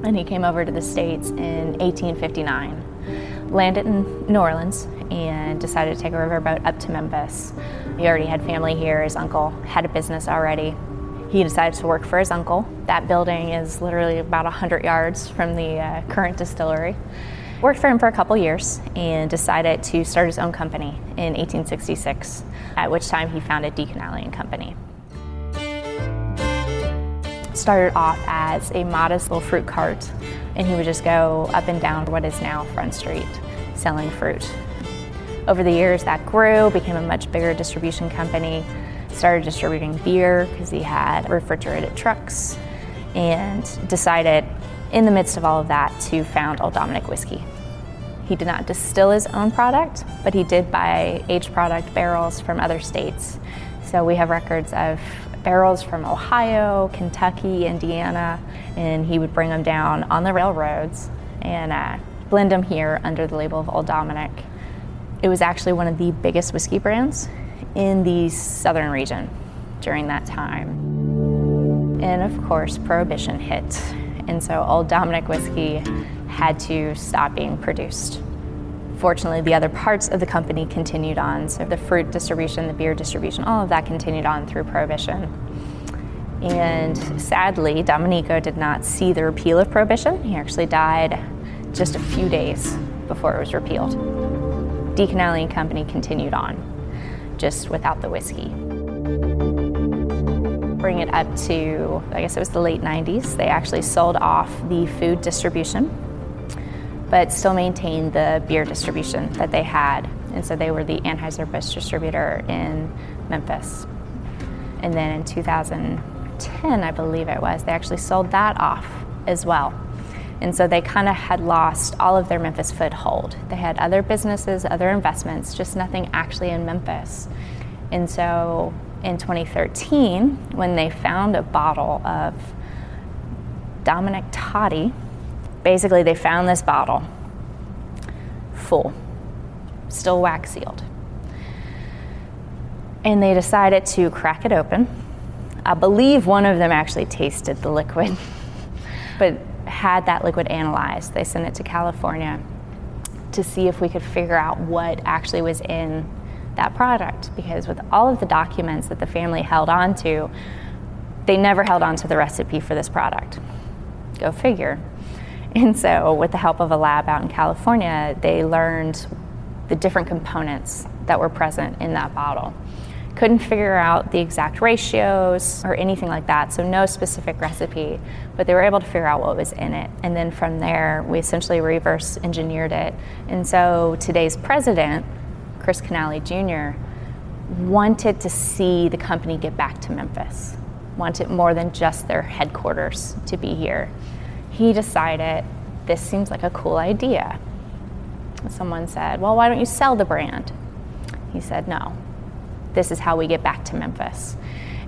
and he came over to the States in 1859, landed in New Orleans, and decided to take a riverboat up to Memphis. He already had family here. His uncle had a business already. He decided to work for his uncle. That building is literally about 100 yards from the current distillery. Worked for him for a couple years and decided to start his own company in 1866, at which time he founded Decanalian Company. Started off as a modest little fruit cart, and he would just go up and down what is now Front Street selling fruit. Over the years that grew, became a much bigger distribution company, started distributing beer because he had refrigerated trucks, and decided in the midst of all of that to found Old Dominic Whiskey. He did not distill his own product, but he did buy aged product barrels from other states. So we have records of barrels from Ohio, Kentucky, Indiana, and he would bring them down on the railroads and blend them here under the label of Old Dominic. It was actually one of the biggest whiskey brands in the southern region during that time. And of course, Prohibition hit, and so Old Dominic whiskey had to stop being produced. Fortunately, the other parts of the company continued on. So the fruit distribution, the beer distribution, all of that continued on through Prohibition. And sadly, Domenico did not see the repeal of Prohibition. He actually died just a few days before it was repealed. Decanalian Company continued on, just without the whiskey. Bring it up to, I guess it was the late 90s, they actually sold off the food distribution, but still maintained the beer distribution that they had. And so they were the Anheuser-Busch distributor in Memphis. And then in 2010, I believe it was, they actually sold that off as well. And so they kind of had lost all of their Memphis foothold. They had other businesses, other investments, just nothing actually in Memphis. And so in 2013, when they found a bottle of Dominic Toddy, basically, they found this bottle full, still wax sealed. And they decided to crack it open. I believe one of them actually tasted the liquid, but had that liquid analyzed. They sent it to California to see if we could figure out what actually was in that product, because with all of the documents that the family held on to, they never held on to the recipe for this product. Go figure. And so with the help of a lab out in California, they learned the different components that were present in that bottle. Couldn't figure out the exact ratios or anything like that, so no specific recipe, but they were able to figure out what was in it. And then from there, we essentially reverse engineered it. And so today's president, Chris Canale Jr., wanted to see the company get back to Memphis, wanted more than just their headquarters to be here. He decided, this seems like a cool idea. Someone said, well, why don't you sell the brand? He said, no, this is how we get back to Memphis.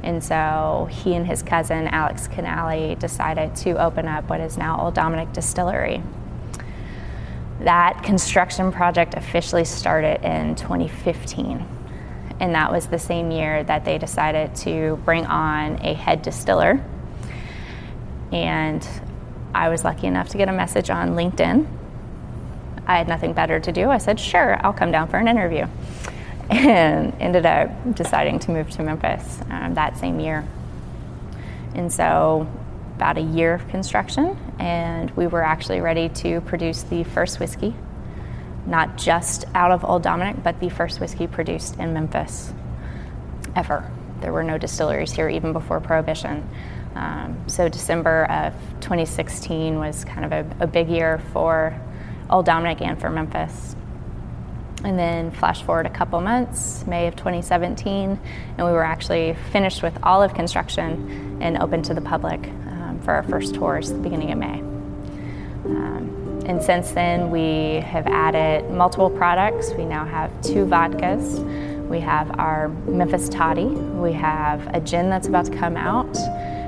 And so he and his cousin, Alex Canale, decided to open up what is now Old Dominic Distillery. That construction project officially started in 2015. And that was the same year that they decided to bring on a head distiller. And I was lucky enough to get a message on LinkedIn. I had nothing better to do. I said, sure, I'll come down for an interview. And ended up deciding to move to Memphis that same year. And so about a year of construction, and we were actually ready to produce the first whiskey, not just out of Old Dominic, but the first whiskey produced in Memphis ever. There were no distilleries here even before Prohibition. So December of 2016 was kind of a big year for Old Dominic and for Memphis. And then flash forward a couple months, May of 2017, and we were actually finished with all of construction and open to the public for our first tours at the beginning of May. And since then, we have added multiple products. We now have 2 vodkas. We have our Memphis Toddy. We have a gin that's about to come out.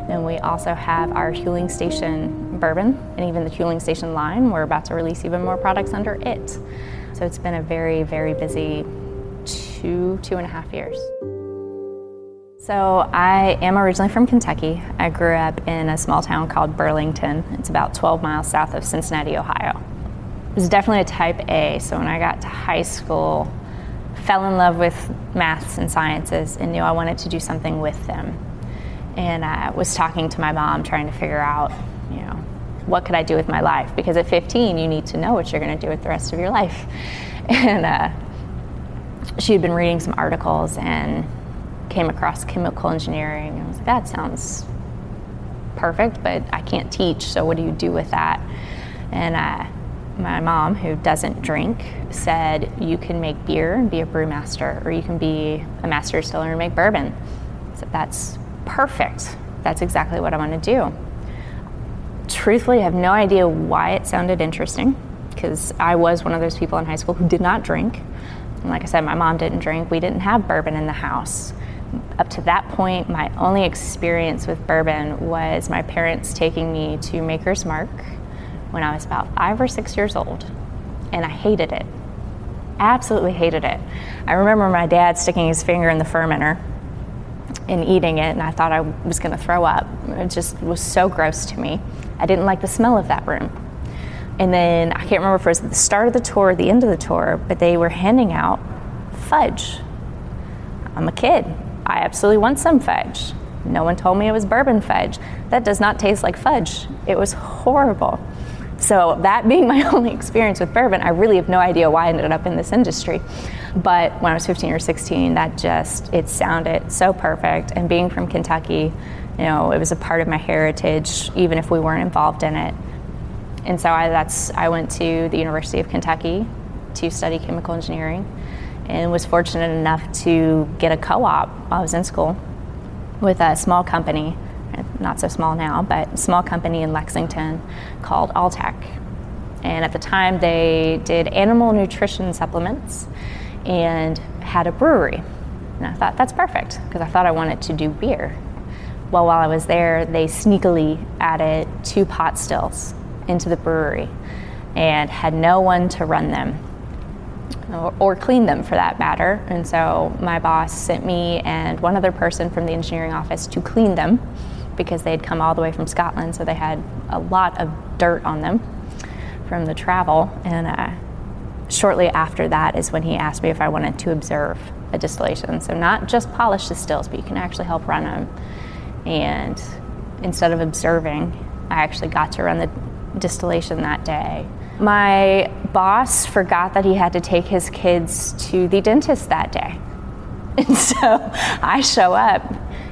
And we also have our Fueling Station bourbon, and even the Fueling Station line. We're about to release even more products under it. So it's been a very, very busy 2.5 years. So I am originally from Kentucky. I grew up in a small town called Burlington. It's about 12 miles south of Cincinnati, Ohio. It was definitely a type A, so when I got to high school, fell in love with maths and sciences and knew I wanted to do something with them. And I was talking to my mom, trying to figure out, you know, what could I do with my life? Because at 15, you need to know what you're going to do with the rest of your life. And she had been reading some articles and came across chemical engineering. And I was like, that sounds perfect, but I can't teach, so what do you do with that? And my mom, who doesn't drink, said, you can make beer and be a brewmaster, or you can be a master distiller and make bourbon. So that's perfect. That's exactly what I want to do. Truthfully, I have no idea why it sounded interesting, because I was one of those people in high school who did not drink. And like I said, my mom didn't drink. We didn't have bourbon in the house. Up to that point, my only experience with bourbon was my parents taking me to Maker's Mark when I was about 5 or 6 years old, and I hated it. Absolutely hated it. I remember my dad sticking his finger in the fermenter and eating it, and I thought I was going to throw up. It just was so gross to me. I didn't like the smell of that room. And then, I can't remember if it was at the start of the tour or the end of the tour, but they were handing out fudge. I'm a kid. I absolutely want some fudge. No one told me it was bourbon fudge. That does not taste like fudge. It was horrible. So that being my only experience with bourbon, I really have no idea why I ended up in this industry. But when I was 15 or 16, it sounded so perfect. And being from Kentucky, you know, it was a part of my heritage, even if we weren't involved in it. And so I went to the University of Kentucky to study chemical engineering, and was fortunate enough to get a co-op while I was in school with a small company. Not so small now, but a small company in Lexington called Alltech. And at the time, they did animal nutrition supplements and had a brewery. And I thought, that's perfect, because I thought I wanted to do beer. Well, while I was there, they sneakily added 2 pot stills into the brewery and had no one to run them or clean them, for that matter. And so my boss sent me and one other person from the engineering office to clean them, because they had come all the way from Scotland, so they had a lot of dirt on them from the travel. And shortly after that is when he asked me if I wanted to observe. a distillation. So not just polish distills, but you can actually help run them. And instead of observing, I actually got to run the distillation that day. My boss forgot that he had to take his kids to the dentist that day. And so I show up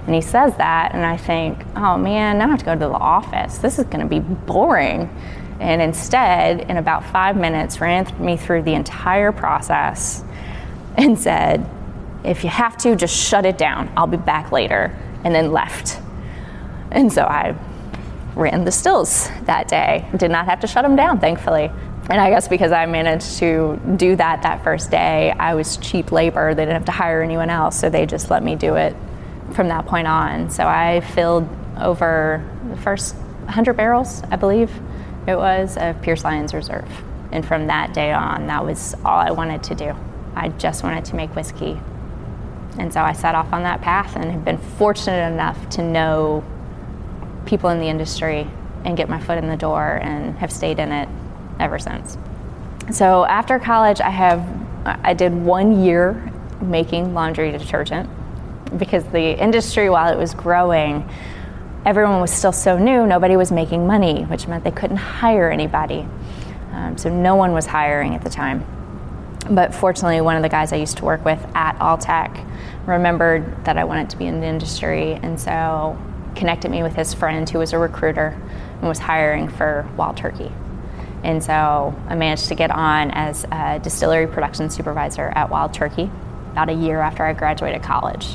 and he says that, and I think, oh man, now I have to go to the office. This is gonna be boring. And instead, in about 5 minutes, ran me through the entire process and said, if you have to, just shut it down. I'll be back later, and then left. And so I ran the stills that day. Did not have to shut them down, thankfully. And I guess because I managed to do that first day, I was cheap labor. They didn't have to hire anyone else, so they just let me do it from that point on. So I filled over the first 100 barrels, I believe it was, of Pierce Lyons Reserve. And from that day on, that was all I wanted to do. I just wanted to make whiskey. And so I set off on that path and have been fortunate enough to know people in the industry and get my foot in the door, and have stayed in it ever since. So after college, I did 1 year making laundry detergent, because the industry, while it was growing, everyone was still so new, nobody was making money, which meant they couldn't hire anybody. So no one was hiring at the time. But fortunately, one of the guys I used to work with at Alltech remembered that I wanted to be in the industry, and so connected me with his friend who was a recruiter and was hiring for Wild Turkey. And so I managed to get on as a distillery production supervisor at Wild Turkey about a year after I graduated college,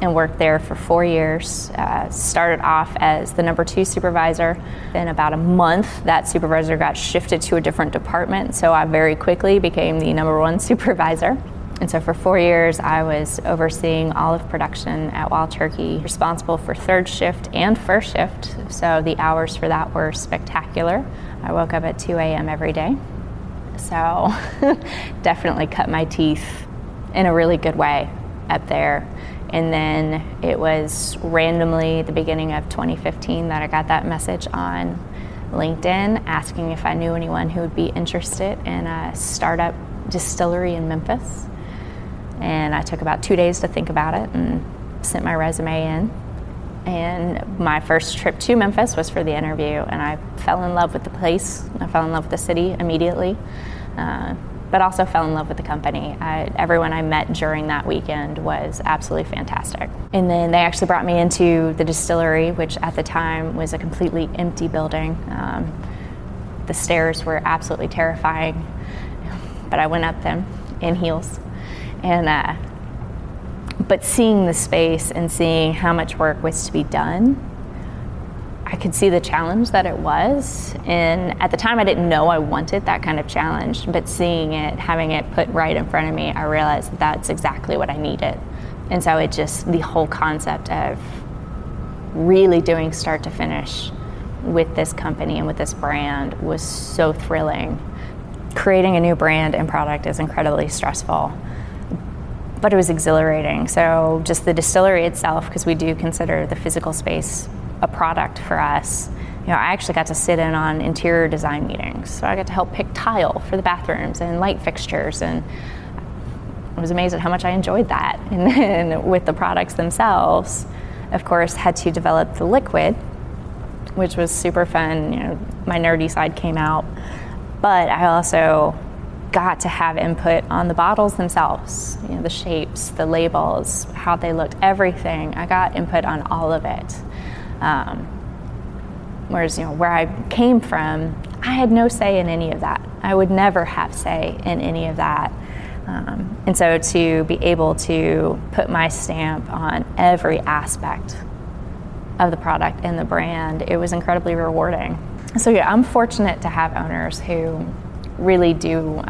and worked there for 4 years. Started off as the number 2 supervisor. In about a month, that supervisor got shifted to a different department, so I very quickly became the number 1 supervisor. And so for 4 years, I was overseeing all of production at Wild Turkey, responsible for third shift and first shift. So the hours for that were spectacular. I woke up at 2 a.m. every day. So definitely cut my teeth in a really good way up there. And then it was randomly the beginning of 2015 that I got that message on LinkedIn asking if I knew anyone who would be interested in a startup distillery in Memphis. And I took about 2 days to think about it and sent my resume in. And my first trip to Memphis was for the interview, and I fell in love with the place. I fell in love with the city immediately, but also fell in love with the company. Everyone I met during that weekend was absolutely fantastic. And then they actually brought me into the distillery, which at the time was a completely empty building. The stairs were absolutely terrifying, but I went up them in heels. And but seeing the space and seeing how much work was to be done, I could see the challenge that it was. And at the time, I didn't know I wanted that kind of challenge, but seeing it, having it put right in front of me, I realized that that's exactly what I needed. And so it just, the whole concept of really doing start to finish with this company and with this brand was so thrilling. Creating a new brand and product is incredibly stressful, but it was exhilarating. So just the distillery itself, because we do consider the physical space a product for us, you know, I actually got to sit in on interior design meetings. So I got to help pick tile for the bathrooms and light fixtures, and I was amazed at how much I enjoyed that. And then with the products themselves, of course, had to develop the liquid, which was super fun. You know, my nerdy side came out, but I also got to have input on the bottles themselves, you know, the shapes, the labels, how they looked, everything. I got input on all of it. Whereas, you know, where I came from, I had no say in any of that. I would never have say in any of that. And so to be able to put my stamp on every aspect of the product and the brand, it was incredibly rewarding. So yeah, I'm fortunate to have owners who really do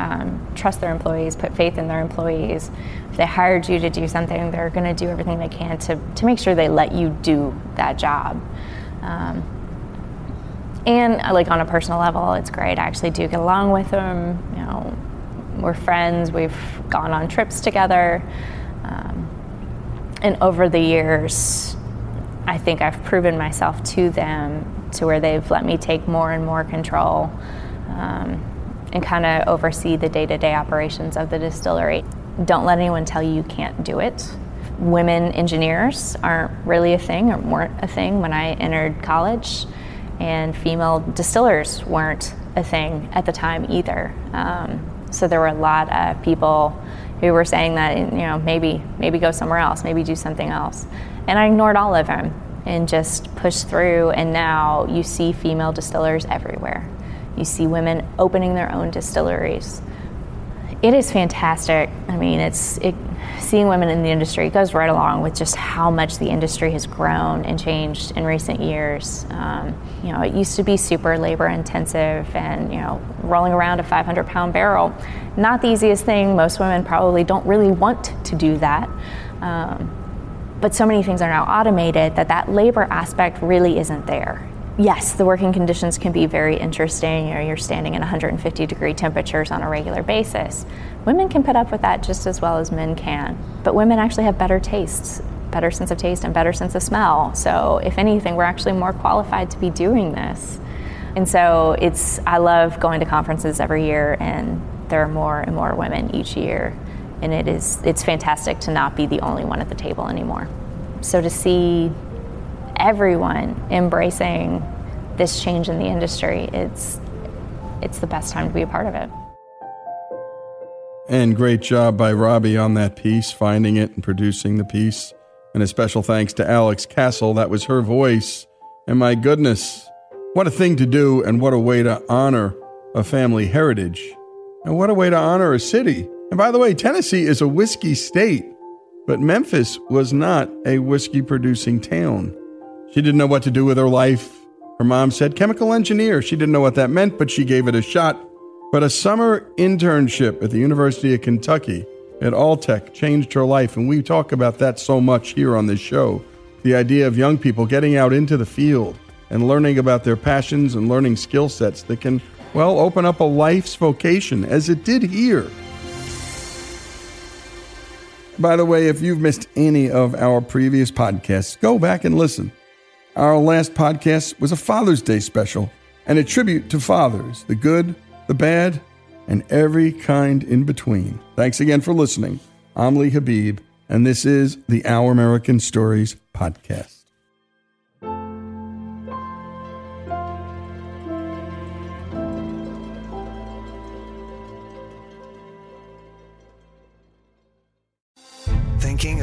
trust their employees, put faith in their employees. If they hired you to do something, they're gonna do everything they can to make sure they let you do that job. And like on a personal level, it's great. I actually do get along with them. You know, we're friends, we've gone on trips together. And over the years, I think I've proven myself to them to where they've let me take more and more control, and kind of oversee the day-to-day operations of the distillery. Don't let anyone tell you you can't do it. Women engineers aren't really a thing, or weren't a thing when I entered college, and female distillers weren't a thing at the time either. So there were a lot of people who were saying that, you know, maybe go somewhere else, maybe do something else. And I ignored all of them and just pushed through, and now you see female distillers everywhere. You see women opening their own distilleries. It is fantastic. I mean, seeing women in the industry goes right along with just how much the industry has grown and changed in recent years. You know, it used to be super labor intensive, and, you know, rolling around a 500-pound barrel, not the easiest thing. Most women probably don't really want to do that. But so many things are now automated that labor aspect really isn't there. Yes, the working conditions can be very interesting. You know, you're standing in 150-degree temperatures on a regular basis. Women can put up with that just as well as men can. But women actually have better tastes, better sense of taste, and better sense of smell. So if anything, we're actually more qualified to be doing this. And so I love going to conferences every year, and there are more and more women each year. And it's fantastic to not be the only one at the table anymore. So to see everyone embracing this change in the industry, it's the best time to be a part of it. And great job by Robbie on that piece, finding it and producing the piece. And a special thanks to Alex Castle. That was her voice. And my goodness, what a thing to do, and what a way to honor a family heritage. And what a way to honor a city. And by the way, Tennessee is a whiskey state, but Memphis was not a whiskey-producing town. She didn't know what to do with her life. Her mom said, chemical engineer. She didn't know what that meant, but she gave it a shot. But a summer internship at the University of Kentucky at Alltech changed her life, and we talk about that so much here on this show. The idea of young people getting out into the field and learning about their passions and learning skill sets that can, well, open up a life's vocation, as it did here. By the way, if you've missed any of our previous podcasts, go back and listen. Our last podcast was a Father's Day special and a tribute to fathers, the good, the bad, and every kind in between. Thanks again for listening. I'm Lee Habib, and this is the Our American Stories podcast. Thinking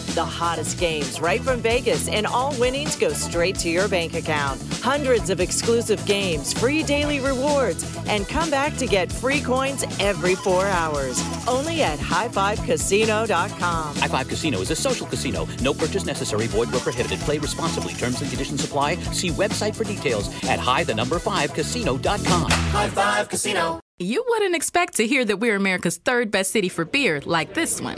The hottest games right from Vegas, and all winnings go straight to your bank account. Hundreds of exclusive games, free daily rewards, and come back to get free coins every 4 hours. Only at HighFiveCasino.com. High Five Casino is a social casino. No purchase necessary. Void where prohibited. Play responsibly. Terms and conditions apply. See website for details at HighFiveCasino.com. High Five Casino. You wouldn't expect to hear that we're America's third best city for beer like this one.